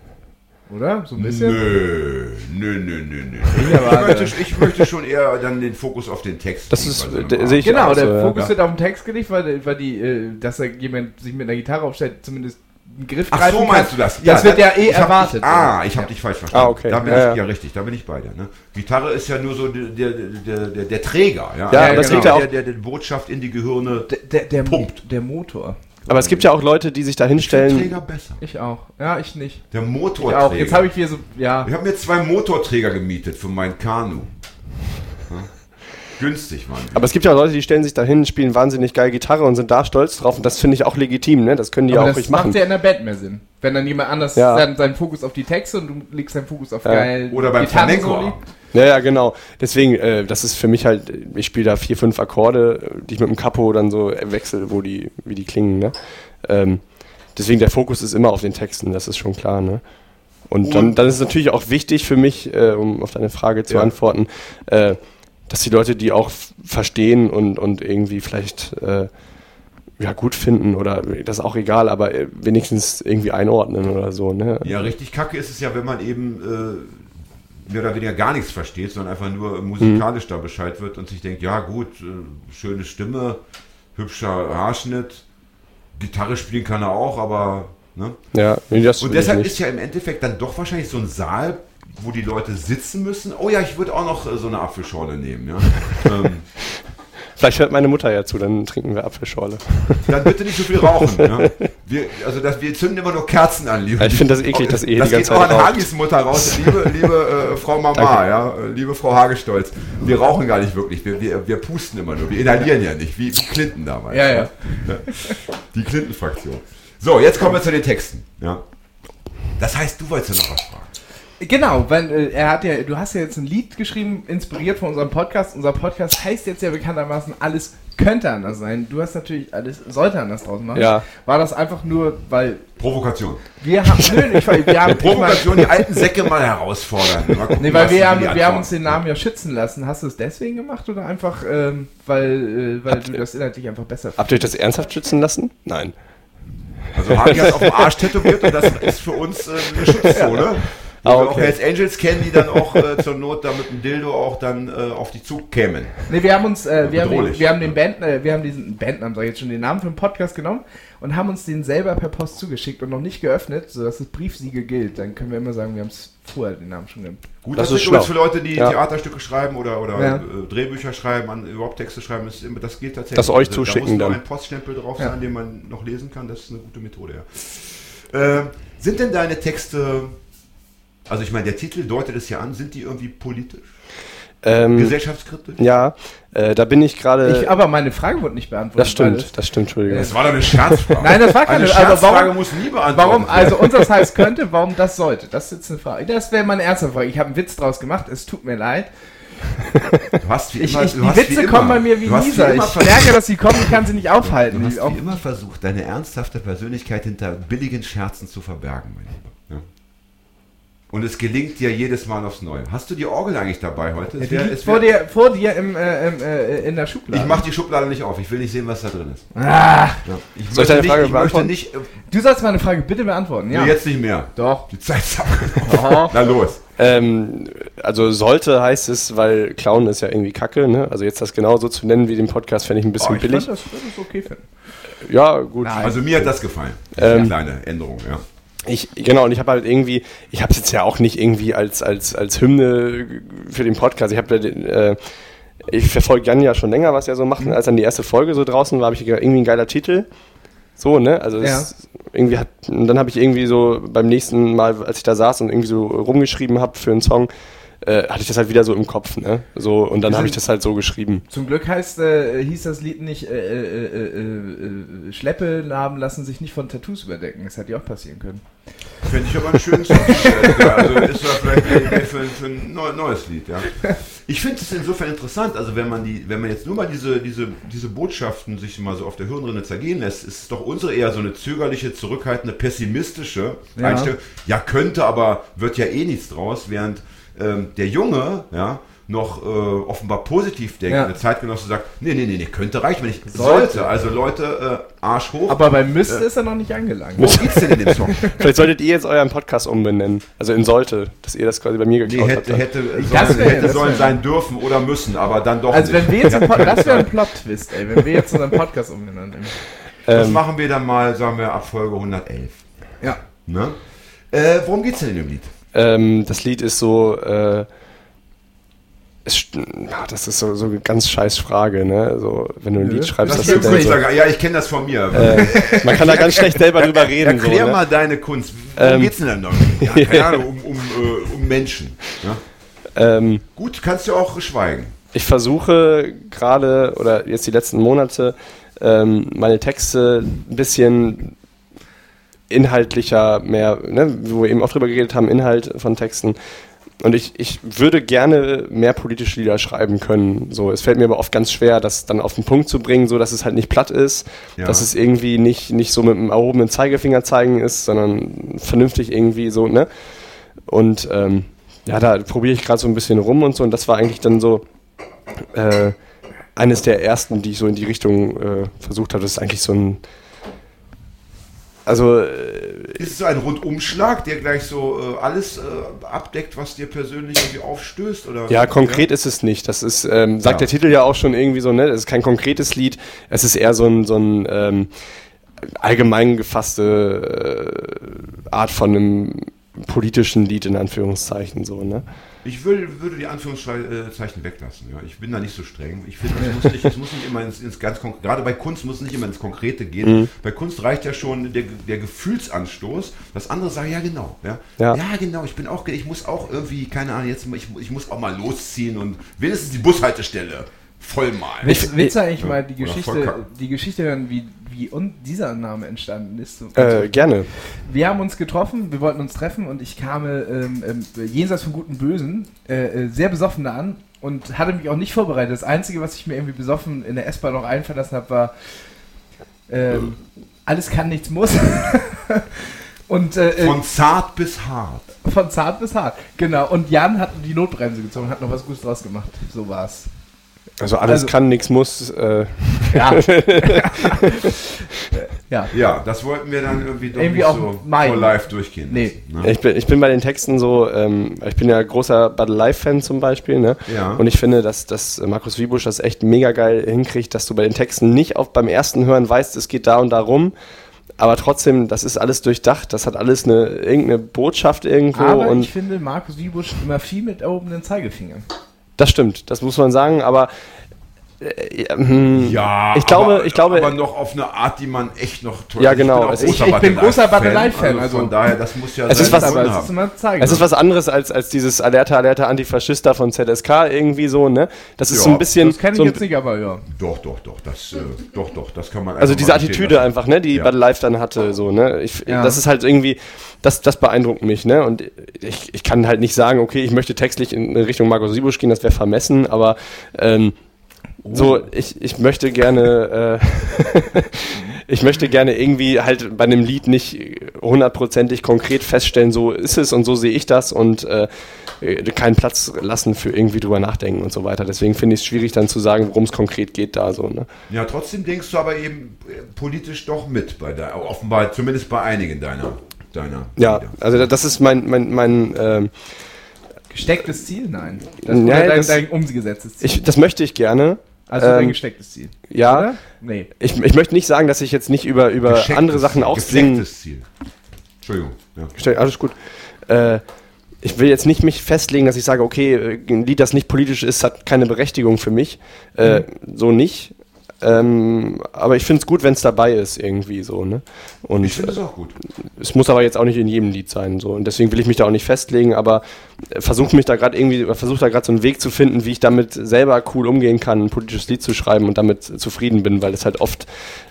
Oder? So ein bisschen? Nö. Ich möchte schon eher dann den Fokus auf den Text. Das ist, sehe ich genau, auch der so, Fokus wird auf den Text gelegt, weil dass jemand sich mit einer Gitarre aufstellt, zumindest einen Griff greifen kann. Ach so, meinst du das? Ja, das wird ja erwartet. Ich habe dich falsch verstanden. Okay. Da bin ich ja richtig, da bin ich bei dir. Ne? Gitarre ist ja nur so der Träger. Ja, das liegt ja auch. Der Botschaft in die Gehirne pumpt. Der Motor. Aber es gibt ja auch Leute, die sich da hinstellen. Träger besser. Ich auch. Ja, ich nicht. Der Motorträger. Ich auch. Jetzt habe ich hier so, ja. Ich habe mir 2 Motorträger gemietet für mein Kanu. Günstig, Mann. Aber es gibt ja auch Leute, die stellen sich da hin, spielen wahnsinnig geil Gitarre und sind da stolz drauf. Und das finde ich auch legitim, ne? Das können die aber auch ruhig machen. Das macht ja in der Band mehr Sinn. Wenn dann jemand anders seinen Fokus auf die Texte und du legst deinen Fokus auf geil Gitarren. Oder beim Flamenco. Ja, genau. Deswegen, das ist für mich halt, ich spiele da 4, 5 Akkorde, die ich mit dem Capo dann so wechsle, wie die klingen, ne? Deswegen, der Fokus ist immer auf den Texten, das ist schon klar, ne? Und dann ist es natürlich auch wichtig für mich, um auf deine Frage zu antworten, dass die Leute die auch verstehen und irgendwie vielleicht gut finden oder das ist auch egal, aber wenigstens irgendwie einordnen oder so, ne? Ja, richtig kacke ist es ja, wenn man eben... mehr oder weniger gar nichts versteht, sondern einfach nur musikalisch da Bescheid wird und sich denkt, ja gut, schöne Stimme, hübscher Haarschnitt, Gitarre spielen kann er auch, aber... Ne? Ja, das und deshalb ist ja im Endeffekt dann doch wahrscheinlich so ein Saal, wo die Leute sitzen müssen. Oh ja, ich würde auch noch so eine Apfelschorle nehmen. Ja? Vielleicht hört meine Mutter ja zu, dann trinken wir Apfelschorle. Dann bitte nicht so viel rauchen. Ne? Wir zünden immer nur Kerzen an, liebe. Ich finde das eklig, dass die ganze Zeit raucht. Das geht auch an Hagis Mutter raus, liebe Frau Mama, liebe Frau Hagestolz. Wir rauchen gar nicht wirklich, wir pusten immer nur, wir inhalieren ja nicht, wie Clinton damals. Ja. Die Clinton-Fraktion. So, jetzt kommen wir zu den Texten. Ja. Das heißt, du wolltest noch was fragen. Genau, weil du hast ja jetzt ein Lied geschrieben, inspiriert von unserem Podcast. Unser Podcast heißt jetzt ja bekanntermaßen, alles könnte anders sein. Du hast natürlich alles sollte anders draus machen. Ja. War das einfach nur, weil... Provokation. Wir haben Provokation, die alten Säcke mal herausfordern. Mal gucken, weil wir haben uns den Namen ja schützen lassen. Hast du es deswegen gemacht oder einfach, weil du das inhaltlich einfach besser findest? Habt ihr euch das ernsthaft schützen lassen? Nein. Also Hagi hat auf dem Arsch tätowiert und das ist für uns eine Schutzzone. Die wir auch Hells Angels kennen, die dann auch zur Not da mit dem Dildo auch dann auf die Zug kämen. Ne, wir haben uns, wir haben diesen Bandnamen, sag ich jetzt schon, den Namen für den Podcast genommen und haben uns den selber per Post zugeschickt und noch nicht geöffnet, sodass das Briefsiegel gilt. Dann können wir immer sagen, wir haben es vorher den Namen schon genommen. Gut, das ist übrigens für Leute, die Theaterstücke schreiben oder Drehbücher schreiben, überhaupt Texte schreiben, das gilt tatsächlich. Das euch zuschicken dann. Da muss ein Poststempel drauf sein, den man noch lesen kann, das ist eine gute Methode, ja. Sind denn deine Texte... Also ich meine, der Titel deutet es ja an. Sind die irgendwie politisch? Gesellschaftskritisch? Ja, da bin ich gerade... Aber meine Frage wurde nicht beantwortet. Das stimmt, Entschuldigung. Das war doch eine Scherzfrage. Nein, das war keine Scherzfrage. Also warum muss nie beantwortet werden. Also unseres heißt könnte, warum das sollte? Das ist jetzt eine Frage. Das wäre meine erste Frage. Ich habe einen Witz draus gemacht, es tut mir leid. Du hast wie immer, die Witze kommen bei mir wie Lisa. Ich merke, dass sie kommen, ich kann sie nicht aufhalten. Du hast wie immer versucht, deine ernsthafte Persönlichkeit hinter billigen Scherzen zu verbergen, mein Lieber. Und es gelingt dir jedes Mal aufs Neue. Hast du die Orgel eigentlich dabei heute? Vor dir in der Schublade. Ich mach die Schublade nicht auf. Ich will nicht sehen, was da drin ist. Soll ich deine Frage beantworten? Du sollst meine Frage bitte beantworten. Ja. Nee, jetzt nicht mehr. Doch. Die Zeit ist abgelaufen. Na los. Also sollte heißt es, weil Clown ist ja irgendwie Kacke. Ne? Also jetzt das genauso zu nennen wie den Podcast, fände ich ein bisschen billig. Ich würde das okay finden. Ja, gut. Nein. Also mir hat das gefallen. Eine kleine Änderung, ja. Und ich habe halt irgendwie, ich habe es jetzt ja auch nicht irgendwie als Hymne für den Podcast. Ich verfolge Jan ja schon länger, was er so macht. Und als dann die erste Folge so draußen war, habe ich gedacht, irgendwie ein geiler Titel. So, ne? Also das irgendwie und dann habe ich irgendwie so beim nächsten Mal, als ich da saß und irgendwie so rumgeschrieben habe für einen Song, hatte ich das halt wieder so im Kopf, ne? So, und dann habe ich das halt so geschrieben. Zum Glück hieß das Lied nicht Schleppelnamen lassen sich nicht von Tattoos überdecken. Das hätte ja auch passieren können. Finde ich aber einen schönen Song. Also ist das vielleicht für ein neues Lied, ja. Ich finde es insofern interessant, also wenn man jetzt nur mal diese Botschaften sich mal so auf der Hirnrinde zergehen lässt, ist es doch unsere eher so eine zögerliche, zurückhaltende, pessimistische Einstellung. Ja, könnte, aber wird ja eh nichts draus, während der Junge, ja, noch offenbar positiv denkt. Ja. Eine Zeitgenosse sagt, nee, könnte reichen, wenn ich sollte. Also Leute, Arsch hoch. Aber bei müsste ist er noch nicht angelangt. Wo geht's denn in dem Song? Vielleicht solltet ihr jetzt euren Podcast umbenennen. Also in sollte, dass ihr das quasi bei mir geklaut habt. Hätte sein dürfen oder müssen, aber dann doch also nicht. Wenn wir jetzt das wäre ein Plot-Twist, ey, wenn wir jetzt unseren Podcast umbenennen. Das machen wir dann mal, sagen wir, ab Folge 111. Ja. Ne? Worum geht's denn in dem Lied? Das Lied ist so, das ist so eine ganz scheiß Frage, ne? So, wenn du ein Lied schreibst, das ist so, ja, ich kenne das von mir. Man kann da ganz schlecht selber drüber reden. Erklär so, ne? Mal deine Kunst. Worum geht's denn dann noch? Ja, keine Ahnung, um Menschen. Ja? Gut, kannst du auch schweigen. Ich versuche gerade oder jetzt die letzten Monate meine Texte ein bisschen inhaltlicher mehr, ne, wo wir eben auch drüber geredet haben, Inhalt von Texten. Und ich würde gerne mehr politische Lieder schreiben können. So, es fällt mir aber oft ganz schwer, das dann auf den Punkt zu bringen, so dass es halt nicht platt ist, dass es irgendwie nicht so mit einem erhobenen Zeigefinger zeigen ist, sondern vernünftig irgendwie so, ne? Und da probiere ich gerade so ein bisschen rum und so. Und das war eigentlich dann so eines der ersten, die ich so in die Richtung versucht habe. Das ist eigentlich so ein ist so ein Rundumschlag, der gleich so alles abdeckt, was dir persönlich irgendwie aufstößt? Oder? Ja, konkret ist es nicht. Das ist, sagt der Titel ja auch schon irgendwie so, ne? Das ist kein konkretes Lied. Es ist eher so ein allgemein gefasste Art von einem politischen Lied, in Anführungszeichen, so, ne? Ich würde die Anführungszeichen weglassen. Ja. Ich bin da nicht so streng. Ich finde, es muss nicht immer ins ganz Konkrete, gerade bei Kunst muss es nicht immer ins Konkrete gehen. Mhm. Bei Kunst reicht ja schon der Gefühlsanstoß, dass andere sagen, ja genau. Ja, genau, ich muss auch irgendwie, keine Ahnung, jetzt ich muss auch mal losziehen und wenigstens die Bushaltestelle voll malen. Willst du eigentlich mal die Geschichte hören, wie dieser Name entstanden ist? Gerne. Wir haben uns getroffen, wir wollten uns treffen und ich kam jenseits von Gut und Bösen sehr besoffen da an und hatte mich auch nicht vorbereitet. Das Einzige, was ich mir irgendwie besoffen in der S-Bahn noch einfallen lassen habe, war alles kann, nichts muss. Und, von zart bis hart. Von zart bis hart, genau. Und Jan hat die Notbremse gezogen und hat noch was Gutes draus gemacht. So war's. Also alles kann, nichts muss. Ja. ja, das wollten wir dann irgendwie doch nicht so live durchgehen lassen. Nee. Ne? Ich bin bei den Texten so, ich bin ja großer Battle-Live-Fan zum Beispiel, ne? Ja. Und ich finde, dass Markus Wiebusch das echt mega geil hinkriegt, dass du bei den Texten nicht beim ersten Hören weißt, es geht da und da rum, aber trotzdem, das ist alles durchdacht, das hat alles irgendeine Botschaft irgendwo. Aber ich finde Markus Wiebusch immer viel mit erhobenen Zeigefingern. Das stimmt, das muss man sagen, aber Ja, ich glaube, aber noch auf eine Art, die man echt noch tut. Ja, genau. Ich bin großer Badeline-Fan. Also von daher, das muss ja sein. Es ist was anderes als dieses Alerta Antifaschista von ZSK irgendwie so, ne? Das ist ja, so ein bisschen. Das kenne ich jetzt nicht, aber ja. Doch, das kann man. Also diese Attitüde einfach, ne, die Badelife dann hatte, so, ne? Das ist halt irgendwie, das beeindruckt mich, ne? Und ich kann halt nicht sagen, okay, ich möchte textlich in Richtung Markus Wiebusch gehen, das wäre vermessen, aber so, ich möchte gerne irgendwie halt bei einem Lied nicht hundertprozentig konkret feststellen, so ist es und so sehe ich das und keinen Platz lassen für irgendwie drüber nachdenken und so weiter. Deswegen finde ich es schwierig dann zu sagen, worum es konkret geht da so. Ne? Ja, trotzdem denkst du aber eben politisch doch mit, offenbar zumindest bei einigen deiner. Ja, Lieder. Also das ist mein gestecktes Ziel? Nein. Das ist dein umgesetztes Ziel. Das möchte ich gerne. Also dein gestecktes Ziel. Ja. Oder? Nee. Ich möchte nicht sagen, dass ich jetzt nicht über andere Sachen auch singe. Gestecktes Ziel. Entschuldigung. Ja. Alles gut. Ich will jetzt nicht mich festlegen, dass ich sage, okay, ein Lied, das nicht politisch ist, hat keine Berechtigung für mich. So nicht. Aber ich finde es gut, wenn es dabei ist irgendwie so. Ne? Und ich finde es auch gut. Es muss aber jetzt auch nicht in jedem Lied sein. So. Und deswegen will ich mich da auch nicht festlegen, aber versuche da gerade so einen Weg zu finden, wie ich damit selber cool umgehen kann, ein politisches Lied zu schreiben und damit zufrieden bin, weil es halt oft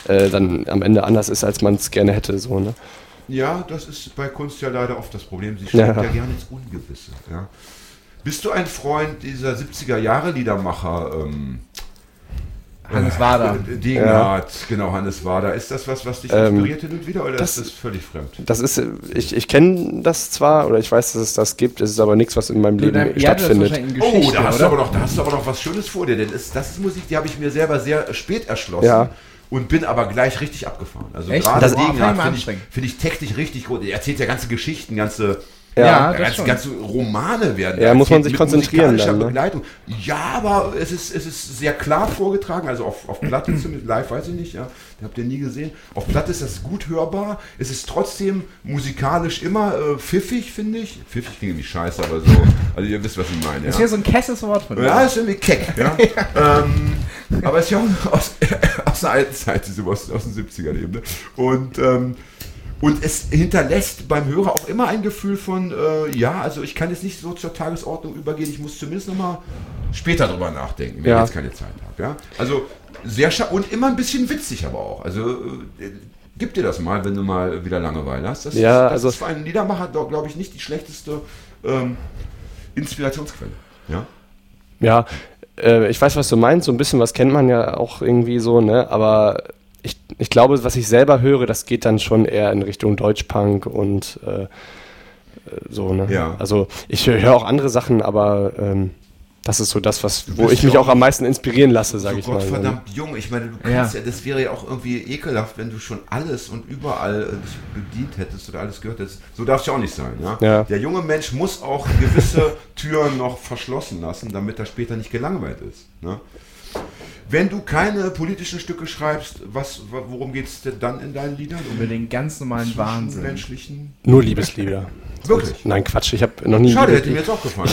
dann am Ende anders ist, als man es gerne hätte. So, ne? Ja, das ist bei Kunst ja leider oft das Problem. Sie schreibt ja gerne ins Ungewisse. Ja. Bist du ein Freund dieser 70er-Jahre-Liedermacher, Hannes Wader. Degenhardt, Genau, Hannes Wader. Ist das was dich inspiriert hin und wieder, oder ist das völlig fremd? Das ist, ich kenne das zwar, oder ich weiß, dass es das gibt, es ist aber nichts, was in meinem Leben stattfindet. Oh, da hast du aber noch was Schönes vor dir, denn das ist Musik, die habe ich mir selber sehr spät erschlossen. Ja. Und bin aber gleich richtig abgefahren. Also gerade Degenhardt finde ich technisch richtig gut. Er erzählt ja ganze Geschichten, ganze Romane werden. Ja, muss man sich konzentrieren. Dann, ne? Begleitung. Ja, aber es ist sehr klar vorgetragen, also auf Platte, live weiß ich nicht, ja, habt ihr nie gesehen. Auf Platte ist das gut hörbar, es ist trotzdem musikalisch immer pfiffig, finde ich. Pfiffig klingt irgendwie scheiße, aber so, also ihr wisst, was ich meine. Ja. Ist ja so ein kesses Wort von dir. Ja, ist irgendwie keck. Ja. Aber es ist ja auch aus der alten Zeit, aus den 70ern eben. Ne? Und es hinterlässt beim Hörer auch immer ein Gefühl von, also ich kann jetzt nicht so zur Tagesordnung übergehen, ich muss zumindest nochmal später drüber nachdenken, wenn ich jetzt keine Zeit habe. Ja? Also sehr und immer ein bisschen witzig aber auch. Also gib dir das mal, wenn du mal wieder Langeweile hast. Das ist für einen Liedermacher, glaube ich, nicht die schlechteste Inspirationsquelle. Ja, ich weiß, was du meinst, so ein bisschen was kennt man ja auch irgendwie so, ne? Aber ich glaube, was ich selber höre, das geht dann schon eher in Richtung Deutschpunk und so, ne? Ja. Also ich höre auch andere Sachen, aber das ist so das, wo ich mich auch am meisten inspirieren lasse, sage ich mal. So Gottverdammt jung, ich meine, du kannst das wäre ja auch irgendwie ekelhaft, wenn du schon alles und überall bedient hättest oder alles gehört hättest. So darf es ja auch nicht sein, ja? Ja. Der junge Mensch muss auch gewisse Türen noch verschlossen lassen, damit er später nicht gelangweilt ist, ne? Wenn du keine politischen Stücke schreibst, worum geht es denn dann in deinen Liedern? Über den ganz normalen Wahnsinn. Menschlichen? Nur Liebeslieder. Wirklich? Nein, Quatsch. Ich habe noch nie. Schade, hätte mir jetzt auch gefallen.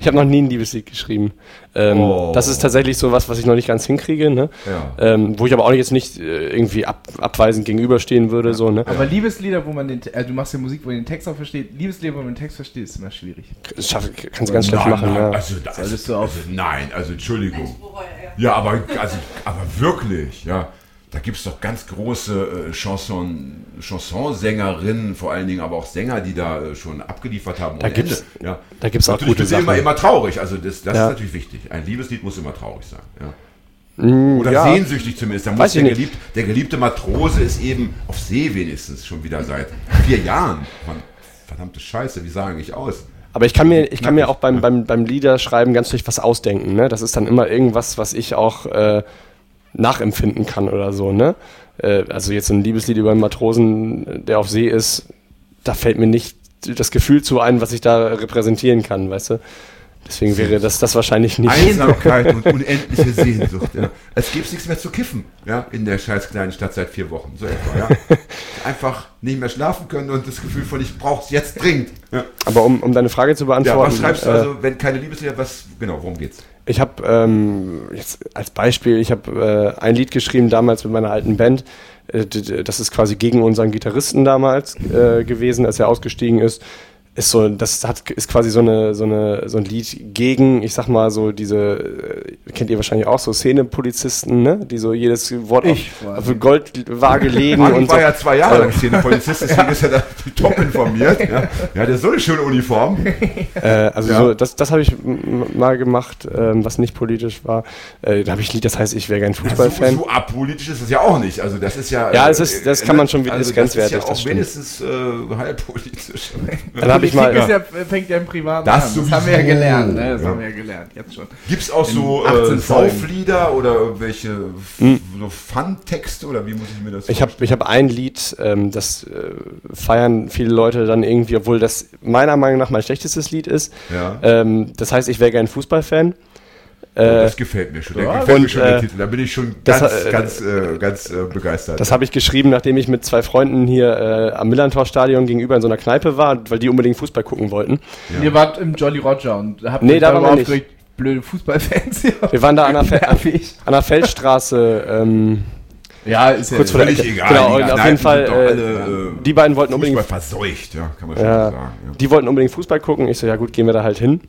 Ich habe noch nie ein Liebeslied geschrieben. Das ist tatsächlich so was ich noch nicht ganz hinkriege, ne? Ja. Wo ich aber auch jetzt nicht irgendwie abweisend gegenüberstehen würde, so, ne? Aber Liebeslieder, wo man du machst ja Musik, wo man den Text auch versteht. Liebeslieder, wo man den Text versteht, ist immer schwierig. Das kannst du ganz schlecht machen. Nein, ja. Also Entschuldigung. Ja, aber wirklich, ja. Da gibt es doch ganz große Chansonsängerinnen, vor allen Dingen aber auch Sänger, die da schon abgeliefert haben. Da gibt es auch gute Sachen. Immer traurig, also das ist natürlich wichtig. Ein Liebeslied muss immer traurig sein. Ja. Oder sehnsüchtig zumindest. Da muss der geliebte Matrose ist eben auf See wenigstens schon wieder seit 4 Jahren. Mann, verdammte Scheiße, wie sah eigentlich aus? Aber ich kann mir auch beim Liederschreiben ganz schlecht was ausdenken. Ne? Das ist dann immer irgendwas, was ich auch nachempfinden kann oder so, ne? Also jetzt ein Liebeslied über einen Matrosen, der auf See ist, da fällt mir nicht das Gefühl zu ein, was ich da repräsentieren kann, weißt du? Deswegen wäre das wahrscheinlich nicht... Einsamkeit und unendliche Sehnsucht. Ja. Es gibt nichts mehr zu kiffen, ja, in der scheiß kleinen Stadt seit 4 Wochen. So etwa, ja. Einfach nicht mehr schlafen können und das Gefühl von, ich brauche es jetzt dringend. Ja. Aber um deine Frage zu beantworten... Ja, was schreibst du, also, wenn keine Liebeslieder, was... Genau, worum geht's? Ich habe jetzt als Beispiel, ein Lied geschrieben damals mit meiner alten Band. Das ist quasi gegen unseren Gitarristen damals gewesen, als er ausgestiegen ist. Ist quasi so ein Lied gegen, ich sag mal, so diese, kennt ihr wahrscheinlich auch, so Szenepolizisten, ne? Die so jedes Wort auf Goldwaage legen. Ich war ja 2 Jahre lang Szenepolizist, deswegen ist er da top informiert. Ja, der hat so eine schöne Uniform. Das habe ich mal gemacht, was nicht politisch war. Da habe ich ein Lied, das heißt, ich wäre kein Fußballfan. So apolitisch ist das ja auch nicht. Also das ist ja... Ja, das kann man schon wieder, also ist grenzwertig. Das ist ja auch wenigstens halbpolitisch. Dann Politik ich mal, fängt ja im Privaten an. Das haben wir ja gelernt, ne? Das haben wir ja gelernt, jetzt schon. Gibt es auch so Sauflieder oder welche so Fun-Texte oder wie muss ich mir das vorstellen? Ich hab ein Lied, das feiern viele Leute dann irgendwie, obwohl das meiner Meinung nach mein schlechtestes Lied ist. Ja. Das heißt, ich wäre gern Fußballfan. Das gefällt mir schon. Der gefällt mir schon der Titel. Da bin ich schon ganz begeistert. Das habe ich geschrieben, nachdem ich mit 2 Freunden hier am Millerntor-Stadion gegenüber in so einer Kneipe war, weil die unbedingt Fußball gucken wollten. Ja. Ihr wart im Jolly Roger und habt da aufgeregt, blöde Fußballfans hier. Wir waren da an der Feldstraße. Ja, ist kurz vor der Ecke. Egal. Genau, die auf jeden Fall. Die beiden wollten Fußball unbedingt verseucht, ja, kann man schon sagen. Ja. Die wollten unbedingt Fußball gucken. Ich so, ja gut, gehen wir da halt hin.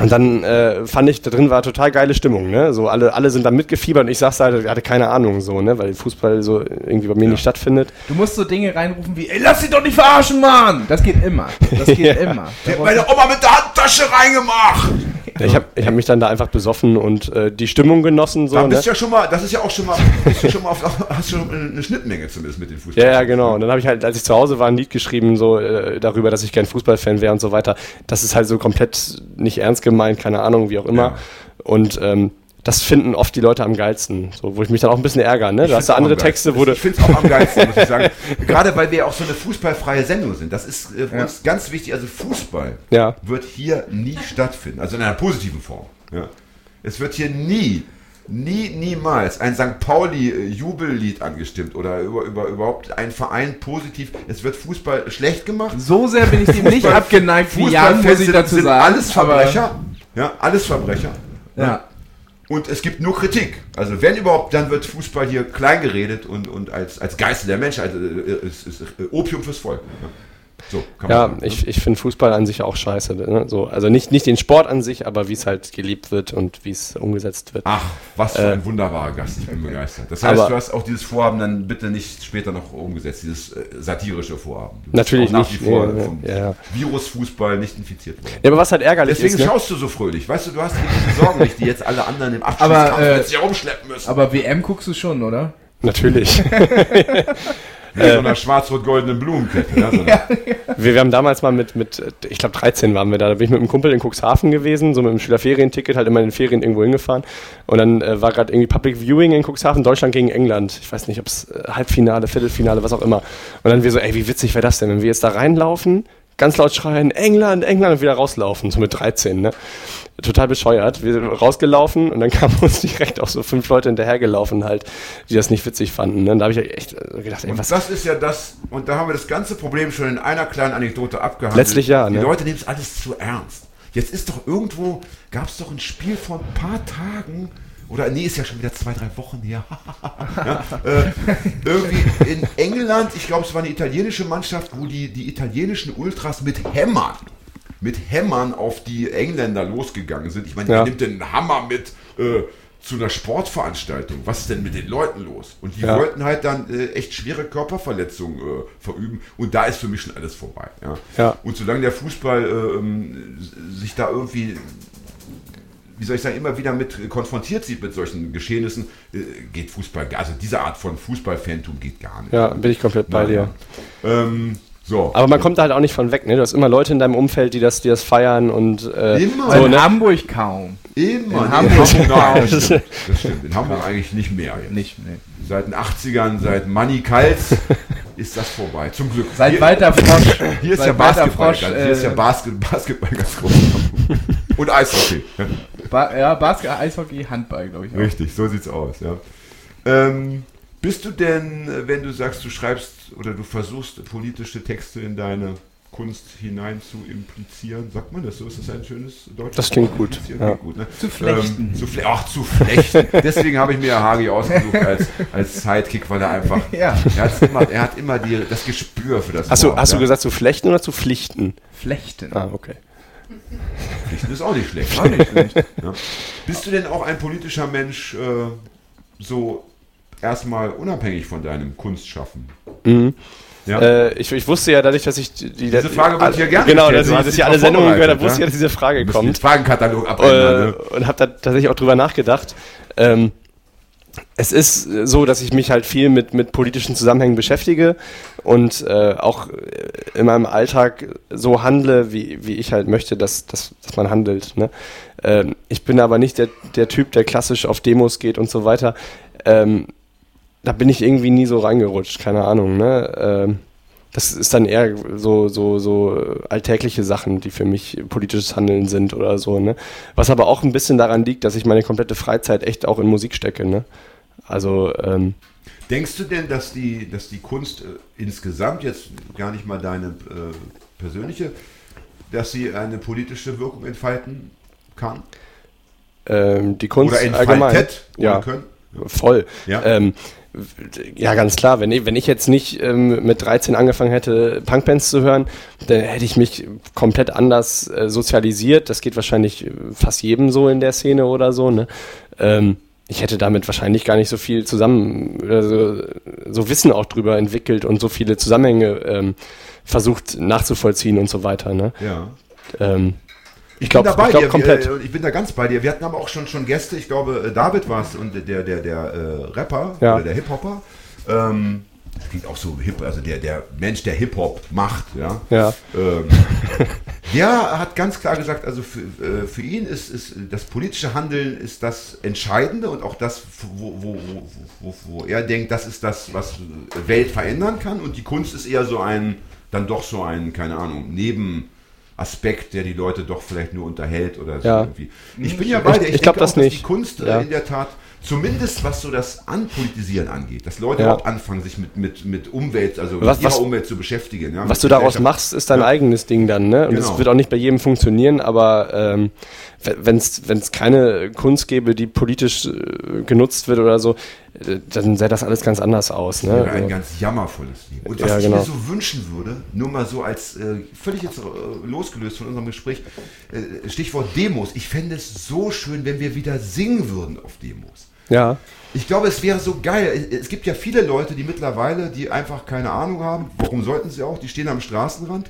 Und dann fand ich, da drin war total geile Stimmung, ne? So alle sind da mitgefiebert und ich saß da, hatte keine Ahnung so, ne? Weil Fußball so irgendwie bei mir nicht stattfindet. Du musst so Dinge reinrufen wie, ey, lass dich doch nicht verarschen, Mann! Das geht immer. Ich hab meine Oma mit der Handtasche reingemacht! Ich hab mich dann da einfach besoffen und die Stimmung genossen. So, da bist du ja schon mal, das ist ja auch schon mal, hast schon eine Schnittmenge zumindest mit dem Fußball. Ja, genau. Und dann habe ich halt, als ich zu Hause war, ein Lied geschrieben, so darüber, dass ich gern Fußballfan wäre und so weiter. Das ist halt so komplett nicht ernst gemeint, keine Ahnung, wie auch immer. Ja. Und das finden oft die Leute am geilsten, so, wo ich mich dann auch ein bisschen ärgere. Ne? Da hast du andere Texte, wo du... Ich finde es auch am geilsten, muss ich sagen. Gerade weil wir auch so eine fußballfreie Sendung sind. Das ist uns ganz wichtig. Also Fußball wird hier nie stattfinden. Also in einer positiven Form. Ja. Es wird hier niemals ein St. Pauli-Jubellied angestimmt oder überhaupt ein Verein positiv. Es wird Fußball schlecht gemacht. So sehr bin ich dem nicht abgeneigt, wie Jan, muss ich dazu sagen. Alles Verbrecher. Ja, alles Verbrecher. Ja. Und es gibt nur Kritik. Also wenn überhaupt, dann wird Fußball hier klein geredet und als Geißel der Menschheit. Also es ist Opium fürs Volk. Ja. So, kann man sagen. Ich finde Fußball an sich auch scheiße. Ne? So, also nicht den Sport an sich, aber wie es halt gelebt wird und wie es umgesetzt wird. Ach, was für ein wunderbarer Gast. Ich bin begeistert. Das heißt, du hast auch dieses Vorhaben dann bitte nicht später noch umgesetzt, dieses satirische Vorhaben. Natürlich nicht. Nach wie vor vom Virusfußball nicht infiziert worden. Ja, aber was halt ärgerlich ist. Deswegen schaust du so fröhlich. Weißt du, du hast die Sorgen nicht, die jetzt alle anderen im Abschiedskampf jetzt hier rumschleppen müssen. Aber WM guckst du schon, oder? Natürlich. Mit so einer schwarz-rot-goldenen Blumenkette. Ne? So wir haben damals mal mit ich glaube 13 waren wir da bin ich mit einem Kumpel in Cuxhaven gewesen, so mit einem Schülerferienticket, halt immer in den Ferien irgendwo hingefahren und dann war gerade irgendwie Public Viewing in Cuxhaven, Deutschland gegen England, ich weiß nicht, ob es Halbfinale, Viertelfinale, was auch immer und dann wir so, ey, wie witzig wäre das denn, wenn wir jetzt da reinlaufen, ganz laut schreien, England, England und wieder rauslaufen, so mit 13, ne? Total bescheuert. Wir sind rausgelaufen und dann kamen uns direkt auch so 5 Leute hinterhergelaufen halt, die das nicht witzig fanden. Ne? Da habe ich echt gedacht, ey, was... Und das ist ja das, und da haben wir das ganze Problem schon in einer kleinen Anekdote abgehandelt. Letztlich ja, ne? Die Leute nehmen es alles zu ernst. Jetzt ist doch irgendwo, gab es doch ein Spiel vor ein paar Tagen... Oder, nee, ist ja schon wieder 2-3 Wochen her. Irgendwie in England, ich glaube, es war eine italienische Mannschaft, wo die italienischen Ultras mit Hämmern auf die Engländer losgegangen sind. Ich meine, wer nimmt denn einen Hammer mit zu einer Sportveranstaltung? Was ist denn mit den Leuten los? Und die wollten halt dann echt schwere Körperverletzungen verüben. Und da ist für mich schon alles vorbei. Ja. Ja. Und solange der Fußball sich da irgendwie... wie soll ich sagen, immer wieder mit konfrontiert sieht mit solchen Geschehnissen, geht Fußball, also diese Art von Fußballfantum geht gar nicht. Ja, bin ich komplett bei dir. So. Aber man kommt da halt auch nicht von weg, ne? Du hast immer Leute in deinem Umfeld, die das feiern und immer. So, in Hamburg kaum. Immer. In Hamburg kaum. Das stimmt. In Hamburg eigentlich nicht mehr. Jetzt. Nicht, ne. Seit den 80ern, seit Manny Kals ist das vorbei. Zum Glück. Seit Walter Frosch. Hier ist ja Basketball ganz groß in Hamburg. Und Eishockey. Basketball, Eishockey, Handball, glaube ich. Auch. Richtig, so sieht's aus, ja. Bist du denn, wenn du sagst, du schreibst oder du versuchst, politische Texte in deine Kunst hinein zu implizieren, sagt man das so? Ist das ein schönes deutsches? Das klingt gut. Ja. Gut, ne? Zu flechten. Zu flechten. Deswegen habe ich mir Hagi ausgesucht als Sidekick, weil er einfach, ja. er hat immer das Gespür für das. Achso, hast du gesagt zu flechten oder zu pflichten? Flechten. Ah, okay. Pflichten ist auch nicht schlecht. Gar nicht schlecht. Ja. Bist du denn auch ein politischer Mensch, so erstmal unabhängig von deinem Kunstschaffen? Mhm. Ja. Ich wusste ja dadurch, dass ich diese Frage würde ich ja gerne. Genau, dass ich alle Sendungen gehört habe, wusste ich ja, dass diese Frage kommt. Den Fragenkatalog abändern. Und habe da tatsächlich auch drüber nachgedacht. Es ist so, dass ich mich halt viel mit politischen Zusammenhängen beschäftige und auch in meinem Alltag so handle, wie ich halt möchte, dass man handelt. Ne? Ich bin aber nicht der Typ, der klassisch auf Demos geht und so weiter. Da bin ich irgendwie nie so reingerutscht, keine Ahnung. Ne? Das ist dann eher so alltägliche Sachen, die für mich politisches Handeln sind oder so. Ne? Was aber auch ein bisschen daran liegt, dass ich meine komplette Freizeit echt auch in Musik stecke. Ne? Also denkst du denn, dass die Kunst insgesamt, jetzt gar nicht mal deine persönliche, dass sie eine politische Wirkung entfalten kann? Die Kunst oder entfaltet allgemein. Ja, können? Voll. Ja. Ja, ganz klar, wenn ich jetzt nicht mit 13 angefangen hätte, Punkbands zu hören, dann hätte ich mich komplett anders sozialisiert. Das geht wahrscheinlich fast jedem so in der Szene oder so. Ne? Ich hätte damit wahrscheinlich gar nicht so viel zusammen, so Wissen auch drüber entwickelt und so viele Zusammenhänge versucht nachzuvollziehen und so weiter. Ne? Ja. Ich glaube komplett. Ich bin da ganz bei dir. Wir hatten aber auch schon Gäste. Ich glaube, David war es und der Rapper, ja, oder der Hip-Hopper. Das klingt auch so hip, also der Mensch, der Hip-Hop macht. Ja. Ja. Der hat ganz klar gesagt, also für ihn ist das politische Handeln ist das Entscheidende und auch das, wo er denkt, das ist das, was Welt verändern kann. Und die Kunst ist eher so dann doch so ein, keine Ahnung, Nebenaspekt, der die Leute doch vielleicht nur unterhält oder so, ja, irgendwie. Ich bin ja bei dir. Ich glaube, dass die Kunst in der Tat, zumindest was so das Anpolitisieren angeht, dass Leute auch anfangen, sich mit Umwelt, also mit ihrer Umwelt zu beschäftigen. Ja, was du daraus machst, ist dein eigenes Ding dann, ne? Und es wird auch nicht bei jedem funktionieren, aber wenn es keine Kunst gäbe, die politisch genutzt wird oder so, dann sähe das alles ganz anders aus. Ne? Das wäre ein ganz jammervolles Leben. Und was ich mir so wünschen würde, nur mal so als völlig jetzt losgelöst von unserem Gespräch, Stichwort Demos. Ich fände es so schön, wenn wir wieder singen würden auf Demos. Ja. Ich glaube, es wäre so geil. Es gibt ja viele Leute, die mittlerweile, die einfach keine Ahnung haben, warum sollten sie auch, die stehen am Straßenrand,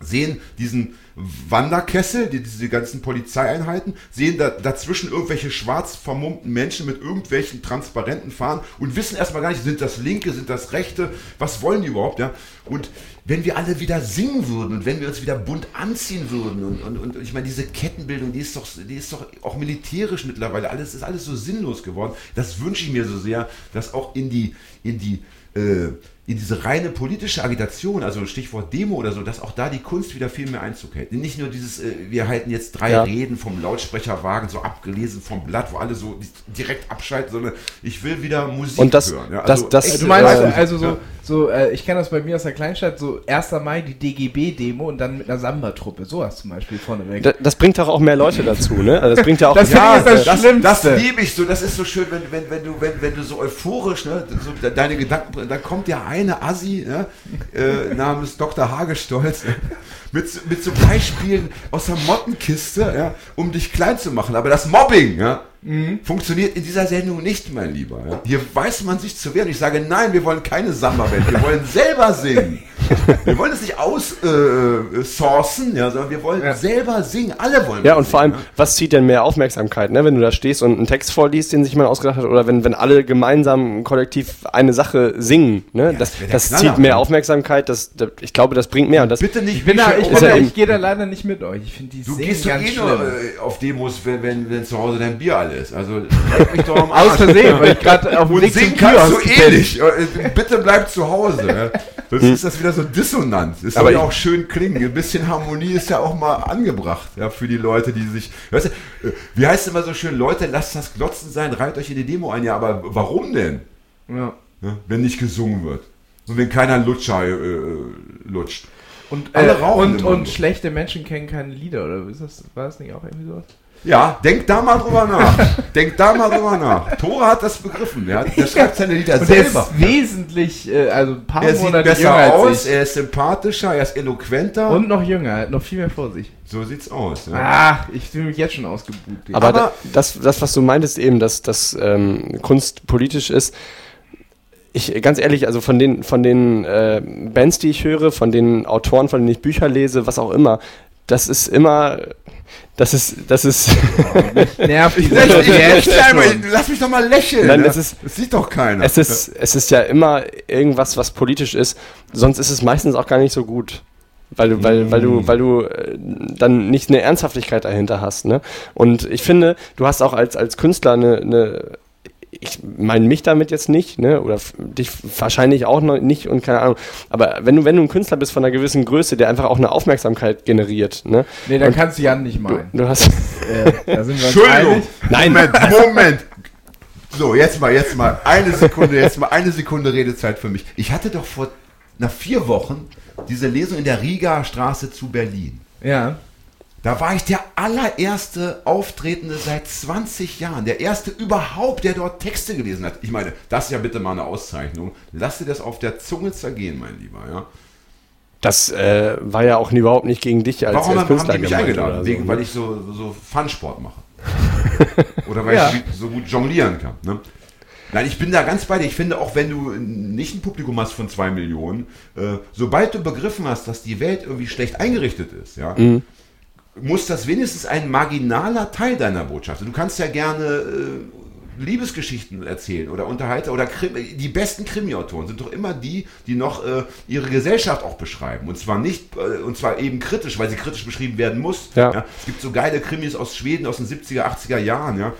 sehen diesen Wanderkessel, diese ganzen Polizeieinheiten, sehen dazwischen irgendwelche schwarz vermummten Menschen mit irgendwelchen Transparenten fahren und wissen erstmal gar nicht, sind das Linke, sind das Rechte, was wollen die überhaupt, ja? Und wenn wir alle wieder singen würden und wenn wir uns wieder bunt anziehen würden und ich meine, diese Kettenbildung, die ist doch auch militärisch mittlerweile, alles so sinnlos geworden. Das wünsche ich mir so sehr, dass auch in diese reine politische Agitation, also Stichwort Demo oder so, dass auch da die Kunst wieder viel mehr Einzug hält. Nicht nur dieses, wir halten jetzt 3 Reden vom Lautsprecherwagen, so abgelesen vom Blatt, wo alle so direkt abschalten, sondern ich will wieder Musik hören. Ja, also das du meinst ich kenne das bei mir aus der Kleinstadt, so 1. Mai die DGB-Demo und dann mit einer Samba-Truppe, sowas zum Beispiel vorneweg. Das bringt doch auch mehr Leute dazu, ne? Also das bringt ja auch... das liebe ich so, das ist so schön, wenn du so euphorisch, ne, so deine Gedanken, dann kommt ja eine Assi, ne, namens Dr. Hagestolz, ne, mit so Beispielen aus der Mottenkiste, ja, um dich klein zu machen. Aber das Mobbing, ja, funktioniert in dieser Sendung nicht, mein Lieber. Ja. Hier weiß man sich zu wehren. Ich sage, nein, wir wollen keine Samba-Welt. Wir wollen selber singen. Wir wollen es nicht aussourcen, ja, sondern wir wollen selber singen. Alle wollen singen. Ja, und vor allem, was zieht denn mehr Aufmerksamkeit, ne, wenn du da stehst und einen Text vorliest, den sich jemand ausgedacht hat, oder wenn alle gemeinsam kollektiv eine Sache singen, ne? Ja, das zieht mehr Aufmerksamkeit. Ich glaube, das bringt mehr. Und das, bitte nicht, ich gehe da leider nicht mit euch. Ich finde die Singen ganz schlimm. Du gehst doch nur auf Demos, wenn zu Hause dein Bier alle ist. Also, bleib mich doch am Arsch. Aus Versehen, weil ich gerade auf dem Weg zum Kühlhaus bin. Kannst du eh nicht. Bitte bleib zu Hause. Sonst ist das wieder wieder so dissonant. Es soll ja auch schön klingen. Ein bisschen Harmonie ist ja auch mal angebracht, ja, für die Leute, die sich... Weißt du, wie heißt es immer so schön? Leute, lasst das Glotzen sein, reiht euch in die Demo ein. Ja, aber warum denn? Ja. Ja, wenn nicht gesungen wird. Und wenn keiner Lutscher lutscht. Und, alle rauchen und schlechte Menschen kennen keine Lieder, oder ist das, war das nicht auch irgendwie sowas? Ja, denk da mal drüber nach. Tore hat das begriffen. Der schreibt seine Lieder und selber. Er ist wesentlich, also ein paar Monate jünger als ich. Er sieht besser aus, er ist sympathischer, er ist eloquenter. Und noch jünger, noch viel mehr vor sich. So sieht's aus. Ja. Ach, ich fühle mich jetzt schon ausgebucht. Aber das, was du meintest eben, dass Kunst politisch ist, ich, ganz ehrlich, also von den Bands, die ich höre, von den Autoren, von denen ich Bücher lese, was auch immer, das ist nervt. Lass mich doch mal lächeln. Nein, das sieht doch keiner. Es ist ja immer irgendwas, was politisch ist. Sonst ist es meistens auch gar nicht so gut, weil du dann nicht eine Ernsthaftigkeit dahinter hast, ne? Und ich finde, du hast auch als Künstler eine ich meine mich damit jetzt nicht, ne? Oder dich wahrscheinlich auch noch nicht und keine Ahnung. Aber wenn du ein Künstler bist von einer gewissen Größe, der einfach auch eine Aufmerksamkeit generiert, ne? Nee, dann und kannst du Jan nicht meinen. Du hast... da sind wir Entschuldigung! Nein. Moment! So, jetzt mal. Eine Sekunde Redezeit für mich. Ich hatte doch nach 4 Wochen diese Lesung in der Rigaer Straße zu Berlin. Ja. Da war ich der allererste Auftretende seit 20 Jahren. Der erste überhaupt, der dort Texte gelesen hat. Ich meine, das ist ja bitte mal eine Auszeichnung. Lass dir das auf der Zunge zergehen, mein Lieber. Ja. Das war ja auch überhaupt nicht gegen dich als Künstler gemeint. Warum haben die mich eingeladen? So, wegen, weil ich so Fun-Sport mache. Oder weil ich so gut jonglieren kann. Ne? Nein, ich bin da ganz bei dir. Ich finde, auch wenn du nicht ein Publikum hast von 2 Millionen, sobald du begriffen hast, dass die Welt irgendwie schlecht eingerichtet ist, ja, muss das wenigstens ein marginaler Teil deiner Botschaft sein. Du kannst ja gerne Liebesgeschichten erzählen oder Unterhalter oder die besten Krimiautoren sind doch immer die noch ihre Gesellschaft auch beschreiben. Und zwar nicht, und zwar eben kritisch, weil sie kritisch beschrieben werden muss. Ja. Ja? Es gibt so geile Krimis aus Schweden aus den 70er, 80er Jahren, ja,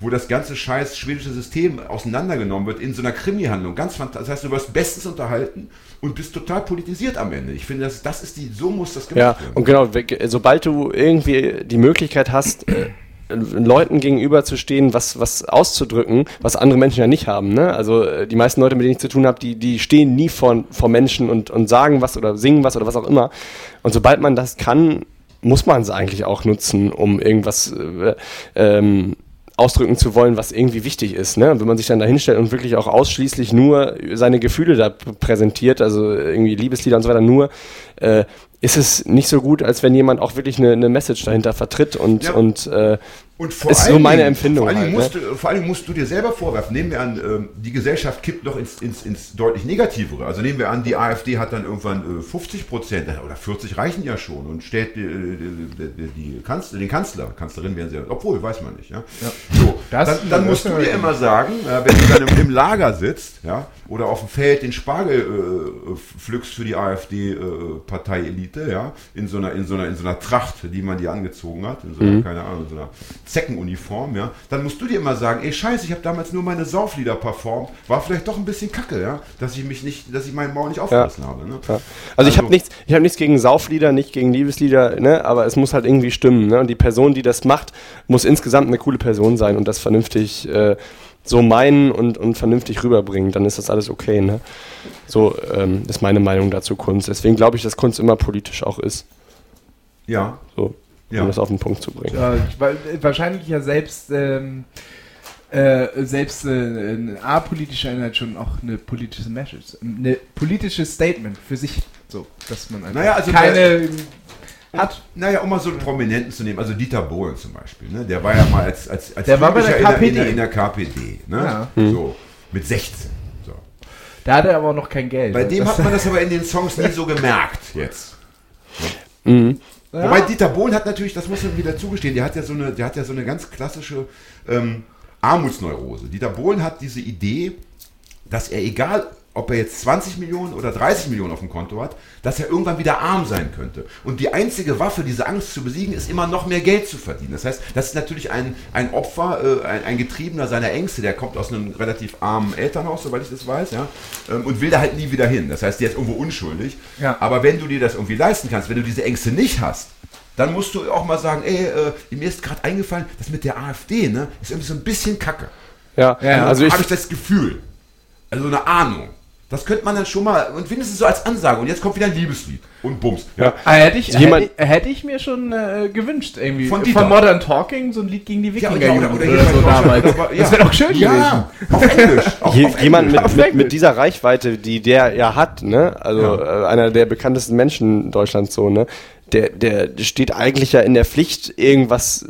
wo das ganze scheiß schwedische System auseinandergenommen wird in so einer Krimi-Handlung. Ganz fantastisch. Das heißt, du wirst bestens unterhalten und bist total politisiert am Ende. Ich finde, so muss das gemacht werden. Ja, und genau, sobald du irgendwie die Möglichkeit hast, Leuten gegenüberzustehen, was auszudrücken, was andere Menschen ja nicht haben, ne? Also die meisten Leute, mit denen ich zu tun habe, die stehen nie vor Menschen und sagen was oder singen was oder was auch immer. Und sobald man das kann, muss man es eigentlich auch nutzen, um irgendwas ausdrücken zu wollen, was irgendwie wichtig ist, ne? Wenn man sich dann da hinstellt und wirklich auch ausschließlich nur seine Gefühle da präsentiert, also irgendwie Liebeslieder und so weiter, nur ist es nicht so gut, als wenn jemand auch wirklich eine Message dahinter vertritt und ist so meine Empfindung. Vor allem musst du dir selber vorwerfen, nehmen wir an, die Gesellschaft kippt noch ins deutlich Negativere, also nehmen wir an, die AfD hat dann irgendwann 50% oder 40 reichen ja schon und stellt Kanzlerin werden sie, obwohl, weiß man nicht. Ja? Ja. So, dann musst du dir immer sagen, wenn du dann im Lager sitzt, ja, oder auf dem Feld den Spargel pflückst für die AfD-Parteielite, ja, in so einer Tracht, die man dir angezogen hat, in so einer, keine Ahnung, in so einer Zeckenuniform, ja, dann musst du dir immer sagen, ey, scheiße, ich habe damals nur meine Sauflieder performt, war vielleicht doch ein bisschen kacke, ja, dass ich meinen Maul nicht aufgerissen habe. Ne? Ja. Also ich habe nichts gegen Sauflieder, nicht gegen Liebeslieder, ne, aber es muss halt irgendwie stimmen, ne, und die Person, die das macht, muss insgesamt eine coole Person sein und das vernünftig so meinen und vernünftig rüberbringen, dann ist das alles okay, ne? So ist meine Meinung dazu Kunst. Deswegen glaube ich, dass Kunst immer politisch auch ist. Ja. So, um das auf den Punkt zu bringen. Ja, wahrscheinlich ja selbst ein apolitischer Inhalt schon auch eine politische Message, eine politisches Statement für sich, so, dass man einfach keine... Hat. Naja, um mal so einen Prominenten zu nehmen, also Dieter Bohlen zum Beispiel, ne? Der war ja mal als der war bei der KPD. In der KPD, ne? Ja. So, mit 16. So. Da hatte er aber noch kein Geld. Bei dem hat man das aber in den Songs nie so gemerkt jetzt. Ja. Mhm. Ja. Wobei Dieter Bohlen hat natürlich, das muss man wieder zugestehen, der hat ja so eine ganz klassische Armutsneurose. Dieter Bohlen hat diese Idee, dass er egal ob er jetzt 20 Millionen oder 30 Millionen auf dem Konto hat, dass er irgendwann wieder arm sein könnte. Und die einzige Waffe, diese Angst zu besiegen, ist immer noch mehr Geld zu verdienen. Das heißt, das ist natürlich ein Opfer, ein Getriebener seiner Ängste, der kommt aus einem relativ armen Elternhaus, soweit ich das weiß, ja, und will da halt nie wieder hin. Das heißt, der ist irgendwo unschuldig. Ja. Aber wenn du dir das irgendwie leisten kannst, wenn du diese Ängste nicht hast, dann musst du auch mal sagen, ey, mir ist gerade eingefallen, das mit der AfD, ne, ist irgendwie so ein bisschen Kacke. Ja, ja, also habe ich das Gefühl, also eine Ahnung. Das könnte man dann schon mal, und wenigstens so als Ansage, und jetzt kommt wieder ein Liebeslied und Bums. Ja. Ja. Hätte ich mir schon gewünscht, irgendwie von Modern Talking, so ein Lied gegen die Wikinger. Ja, oder so damals. Ja. Das wäre doch schön gewesen. Auf Englisch. Jemand mit dieser Reichweite, die der ja hat, ne? Also einer der bekanntesten Menschen in Deutschland so, ne? Der steht eigentlich ja in der Pflicht, irgendwas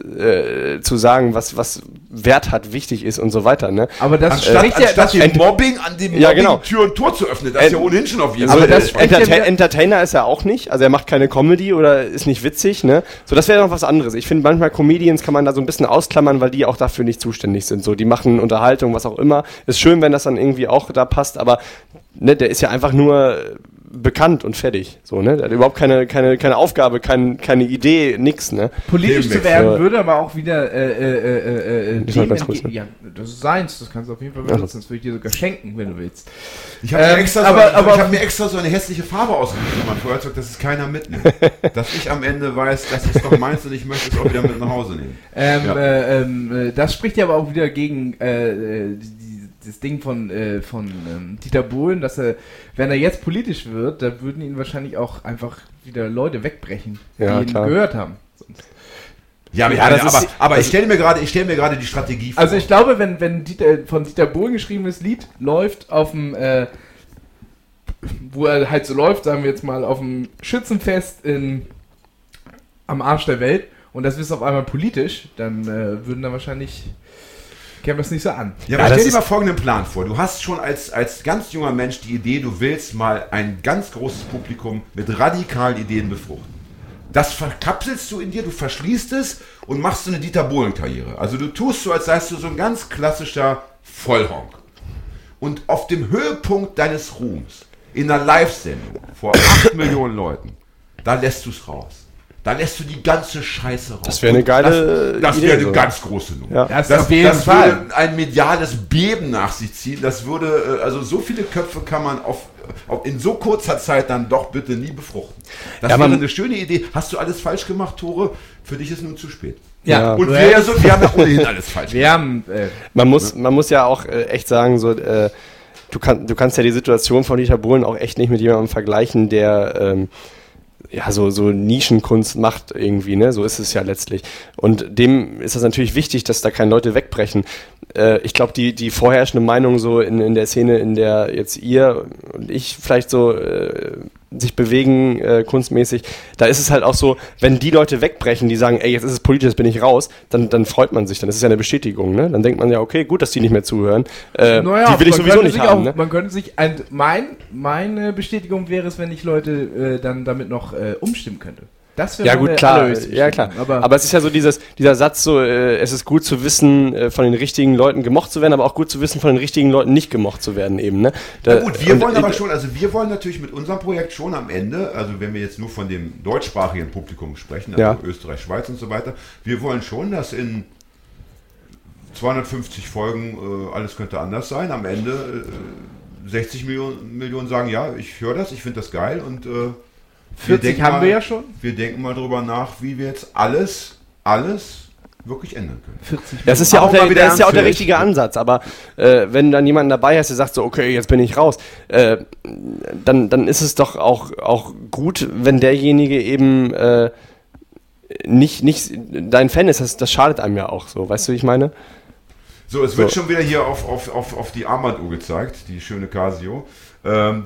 zu sagen, was Wert hat, wichtig ist und so weiter. Ne? Aber das spricht ja, dass dem Mobbing an dem Mobbing genau. Tür und Tor zu öffnen, das ist ja ohnehin schon auf jeden Fall. Aber das Entertainer ist er auch nicht, also er macht keine Comedy oder ist nicht witzig. Ne? So, das wäre noch was anderes. Ich finde, manchmal Comedians kann man da so ein bisschen ausklammern, weil die auch dafür nicht zuständig sind. So, die machen Unterhaltung, was auch immer. Ist schön, wenn das dann irgendwie auch da passt, aber ne, der ist ja einfach nur bekannt und fertig. So, ne? Der hat überhaupt keine Aufgabe, keine Idee, nix. Ne? Politisch zu werden würde aber auch wieder das ist seins, das kannst du auf jeden Fall benutzen, sonst würde ich dir sogar schenken, wenn du willst. Ich habe mir extra so eine hässliche Farbe ausgesucht in meinem Feuerzeug, dass es keiner mitnimmt. Dass ich am Ende weiß, das ist doch meins und ich möchte es auch wieder mit nach Hause nehmen. Das spricht ja aber auch wieder gegen das Ding von Dieter Bohlen, dass er, wenn er jetzt politisch wird, da würden ihn wahrscheinlich auch einfach wieder Leute wegbrechen, die ihn gehört haben. Sonst. Ja, aber ich stelle mir gerade die Strategie vor. Also ich glaube, wenn von Dieter Bohlen geschriebenes Lied läuft auf dem, wo er halt so läuft, sagen wir jetzt mal, auf dem Schützenfest am Arsch der Welt und das ist auf einmal politisch, dann würden da wahrscheinlich... Ich käme das nicht so an. Ja, aber stell dir mal folgenden Plan vor. Du hast schon als ganz junger Mensch die Idee, du willst mal ein ganz großes Publikum mit radikalen Ideen befruchten. Das verkapselst du in dir, du verschließt es und machst so eine Dieter Bohlen-Karriere. Also du tust so, als seist du so ein ganz klassischer Vollhonk. Und auf dem Höhepunkt deines Ruhms, in einer Live-Sendung vor 8 Millionen Leuten, da lässt du es raus. Da lässt du die ganze Scheiße raus. Das wäre eine geile Idee. Das wäre eine ganz große Nummer. Ja. Das würde ein mediales Beben nach sich ziehen. Das würde, also so viele Köpfe kann man in so kurzer Zeit dann doch bitte nie befruchten. Das wäre eine schöne Idee. Hast du alles falsch gemacht, Tore? Für dich ist nun zu spät. Ja. Und wir haben ja ohnehin alles falsch gemacht. Man muss ja auch echt sagen, so... Du kannst ja die Situation von Dieter Bohlen auch echt nicht mit jemandem vergleichen, der... so Nischenkunst macht irgendwie, ne? So ist es ja letztlich. Und dem ist das natürlich wichtig, dass da keine Leute wegbrechen. Ich glaube, die vorherrschende Meinung so in der Szene, in der jetzt ihr und ich vielleicht so sich bewegen kunstmäßig, da ist es halt auch so, wenn die Leute wegbrechen, die sagen, ey, jetzt ist es politisch, jetzt bin ich raus, dann freut man sich, dann ist es ja eine Bestätigung, ne? Dann denkt man ja, okay, gut, dass die nicht mehr zuhören, die will ich sowieso nicht haben. Ne? Man könnte sich, meine Bestätigung wäre es, wenn ich Leute dann damit noch umstimmen könnte. Das ja gut, klar, ja klar. Aber es ist ja so dieser Satz so, es ist gut zu wissen, von den richtigen Leuten gemocht zu werden, aber auch gut zu wissen, von den richtigen Leuten nicht gemocht zu werden eben. Ne? Wir wollen natürlich mit unserem Projekt schon am Ende, also wenn wir jetzt nur von dem deutschsprachigen Publikum sprechen, also Österreich, Schweiz und so weiter, wir wollen schon, dass in 250 Folgen alles könnte anders sein, am Ende 60 Millionen sagen, ja, ich höre das, ich finde das geil und 40 haben wir ja schon. Wir denken mal drüber nach, wie wir jetzt alles wirklich ändern können. 40 das ist ja auch der richtige Ansatz, aber wenn dann jemand dabei ist, der sagt so, okay, jetzt bin ich raus, dann ist es doch auch gut, wenn derjenige eben nicht dein Fan ist. Das schadet einem ja auch so, weißt du, wie ich meine? So, es wird schon wieder hier auf die Armbanduhr gezeigt, die schöne Casio.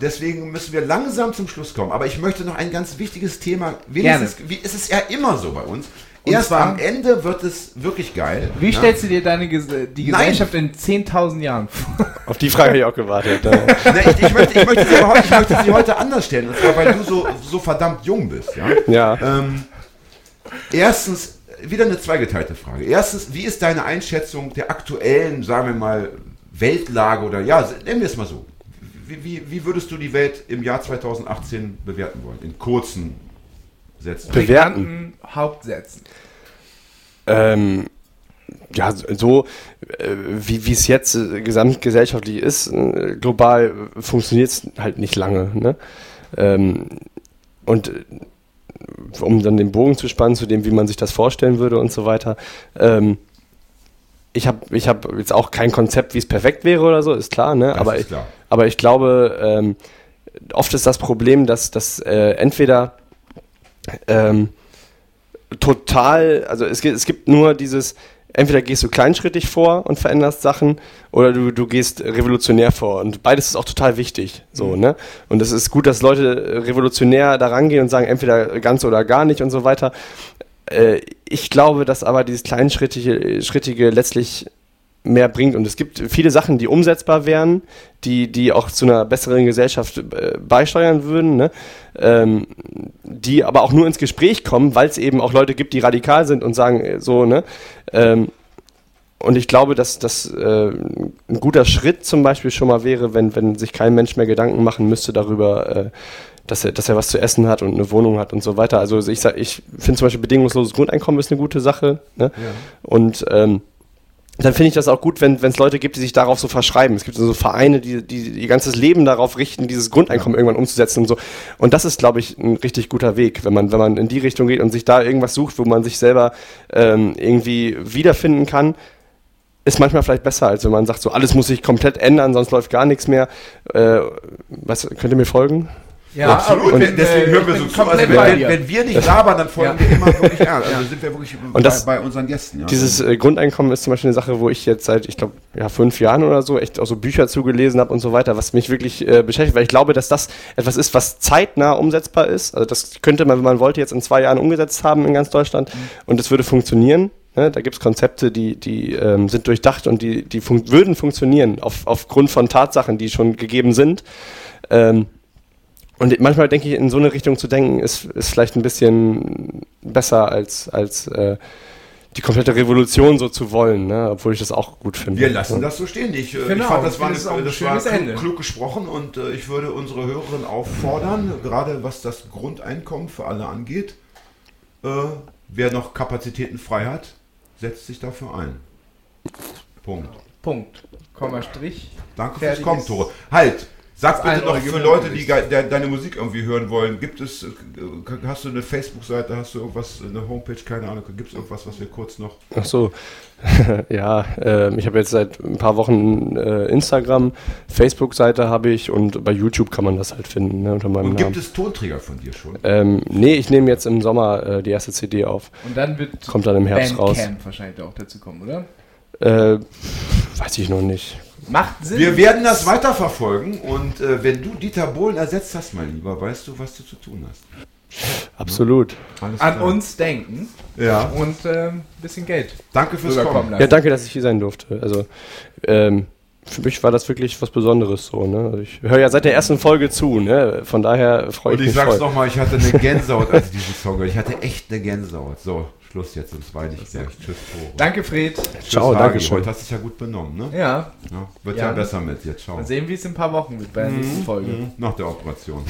Deswegen müssen wir langsam zum Schluss kommen. Aber ich möchte noch ein ganz wichtiges Thema. Wenigstens, wie ist es ja immer so bei uns. Erst am Ende wird es wirklich geil. Wie stellst du dir die Gesellschaft in 10.000 Jahren vor? Auf die Frage habe ich auch gewartet. Ich möchte sie heute anders stellen. Und zwar, weil du so verdammt jung bist. Ja. Erstens, wieder eine zweigeteilte Frage. Erstens, wie ist deine Einschätzung der aktuellen, sagen wir mal, Weltlage oder nennen wir es mal so. wie würdest du die Welt im Jahr 2018 bewerten wollen? In kurzen Sätzen. Bewerten? Hauptsätzen. Ja, so wie es jetzt gesamtgesellschaftlich ist, global funktioniert es halt nicht lange. Ne? Und um dann den Bogen zu spannen zu dem, wie man sich das vorstellen würde und so weiter. Ich hab jetzt auch kein Konzept, wie es perfekt wäre oder so, ist klar. Ne? Aber ich glaube, oft ist das Problem, dass entweder total, also es gibt nur dieses, entweder gehst du kleinschrittig vor und veränderst Sachen oder du gehst revolutionär vor, und beides ist auch total wichtig. So, ne? Und es ist gut, dass Leute revolutionär da rangehen und sagen, entweder ganz oder gar nicht und so weiter. Ich glaube, dass aber dieses kleinschrittige letztlich mehr bringt, und es gibt viele Sachen, die umsetzbar wären, die auch zu einer besseren Gesellschaft beisteuern würden, ne? Die aber auch nur ins Gespräch kommen, weil es eben auch Leute gibt, die radikal sind und sagen so, ne? Und ich glaube, dass ein guter Schritt zum Beispiel schon mal wäre, wenn sich kein Mensch mehr Gedanken machen müsste darüber, dass er was zu essen hat und eine Wohnung hat und so weiter. Also ich finde zum Beispiel, bedingungsloses Grundeinkommen ist eine gute Sache, ne? Ja. Und dann finde ich das auch gut, wenn es Leute gibt, die sich darauf so verschreiben. Es gibt so Vereine, die ihr ganzes Leben darauf richten, dieses Grundeinkommen irgendwann umzusetzen und so. Und das ist, glaube ich, ein richtig guter Weg, wenn man in die Richtung geht und sich da irgendwas sucht, wo man sich selber irgendwie wiederfinden kann, ist manchmal vielleicht besser, als wenn man sagt, so alles muss sich komplett ändern, sonst läuft gar nichts mehr. Könnt ihr mir folgen? Ja, absolut. Und deswegen hören wir so zu. Also wenn wir nicht labern, dann folgen wir immer wirklich an. Also sind wir wirklich bei unseren Gästen. Ja. Dieses Grundeinkommen ist zum Beispiel eine Sache, wo ich jetzt seit, ich glaube, 5 Jahren oder so echt auch so Bücher zugelesen habe und so weiter, was mich wirklich beschäftigt, weil ich glaube, dass das etwas ist, was zeitnah umsetzbar ist. Also das könnte man, wenn man wollte, jetzt in 2 Jahren umgesetzt haben in ganz Deutschland, und das würde funktionieren. Ne? Da gibt es Konzepte, die sind durchdacht und die würden funktionieren aufgrund von Tatsachen, die schon gegeben sind. Und manchmal denke ich, in so eine Richtung zu denken, ist vielleicht ein bisschen besser, als die komplette Revolution so zu wollen, ne? Obwohl ich das auch gut finde. Wir lassen das so stehen. Ich fand, das war klug gesprochen, und ich würde unsere Hörerinnen auffordern, gerade was das Grundeinkommen für alle angeht, wer noch Kapazitäten frei hat, setzt sich dafür ein. Punkt. Komma, Strich. Danke fürs Kommen, Tore. Halt! Sag bitte noch für Leute, die deine Musik irgendwie hören wollen, hast du eine Facebook-Seite, hast du irgendwas, eine Homepage, keine Ahnung, gibt es irgendwas, was wir kurz noch... Ach so, ja, ich habe jetzt seit ein paar Wochen Instagram, Facebook-Seite habe ich, und bei YouTube kann man das halt finden, ne, unter meinem Namen. Und gibt es Tonträger von dir schon? Nee, ich nehme jetzt im Sommer die erste CD auf. Und dann kommt dann im Herbst raus. Bandcamp wahrscheinlich auch dazu kommen, oder? Weiß ich noch nicht. Macht Sinn. Wir werden das weiterverfolgen, und wenn du Dieter Bohlen ersetzt hast, mein Lieber, weißt du, was du zu tun hast. Absolut. Alles an klar. Uns denken, ja. Und ein bisschen Geld. Danke fürs Kommen. Ja, danke, dass ich hier sein durfte. Also für mich war das wirklich was Besonderes so. Ne? Also ich höre ja seit der ersten Folge zu, ne? Von daher freue ich mich. Und ich sag's nochmal, ich hatte eine Gänsehaut, als ich diesen Song gehört. Ich hatte echt eine Gänsehaut. So. Schluss jetzt, sonst weiß ich nicht. Tschüss, Tore. Danke, Fred. Ciao, danke schön. Heute hast du dich ja gut benommen, ne? Ja. Wird ja besser mit jetzt. Ciao. Dann sehen wir es in ein paar Wochen mit bei der nächsten Folge. Nach der Operation.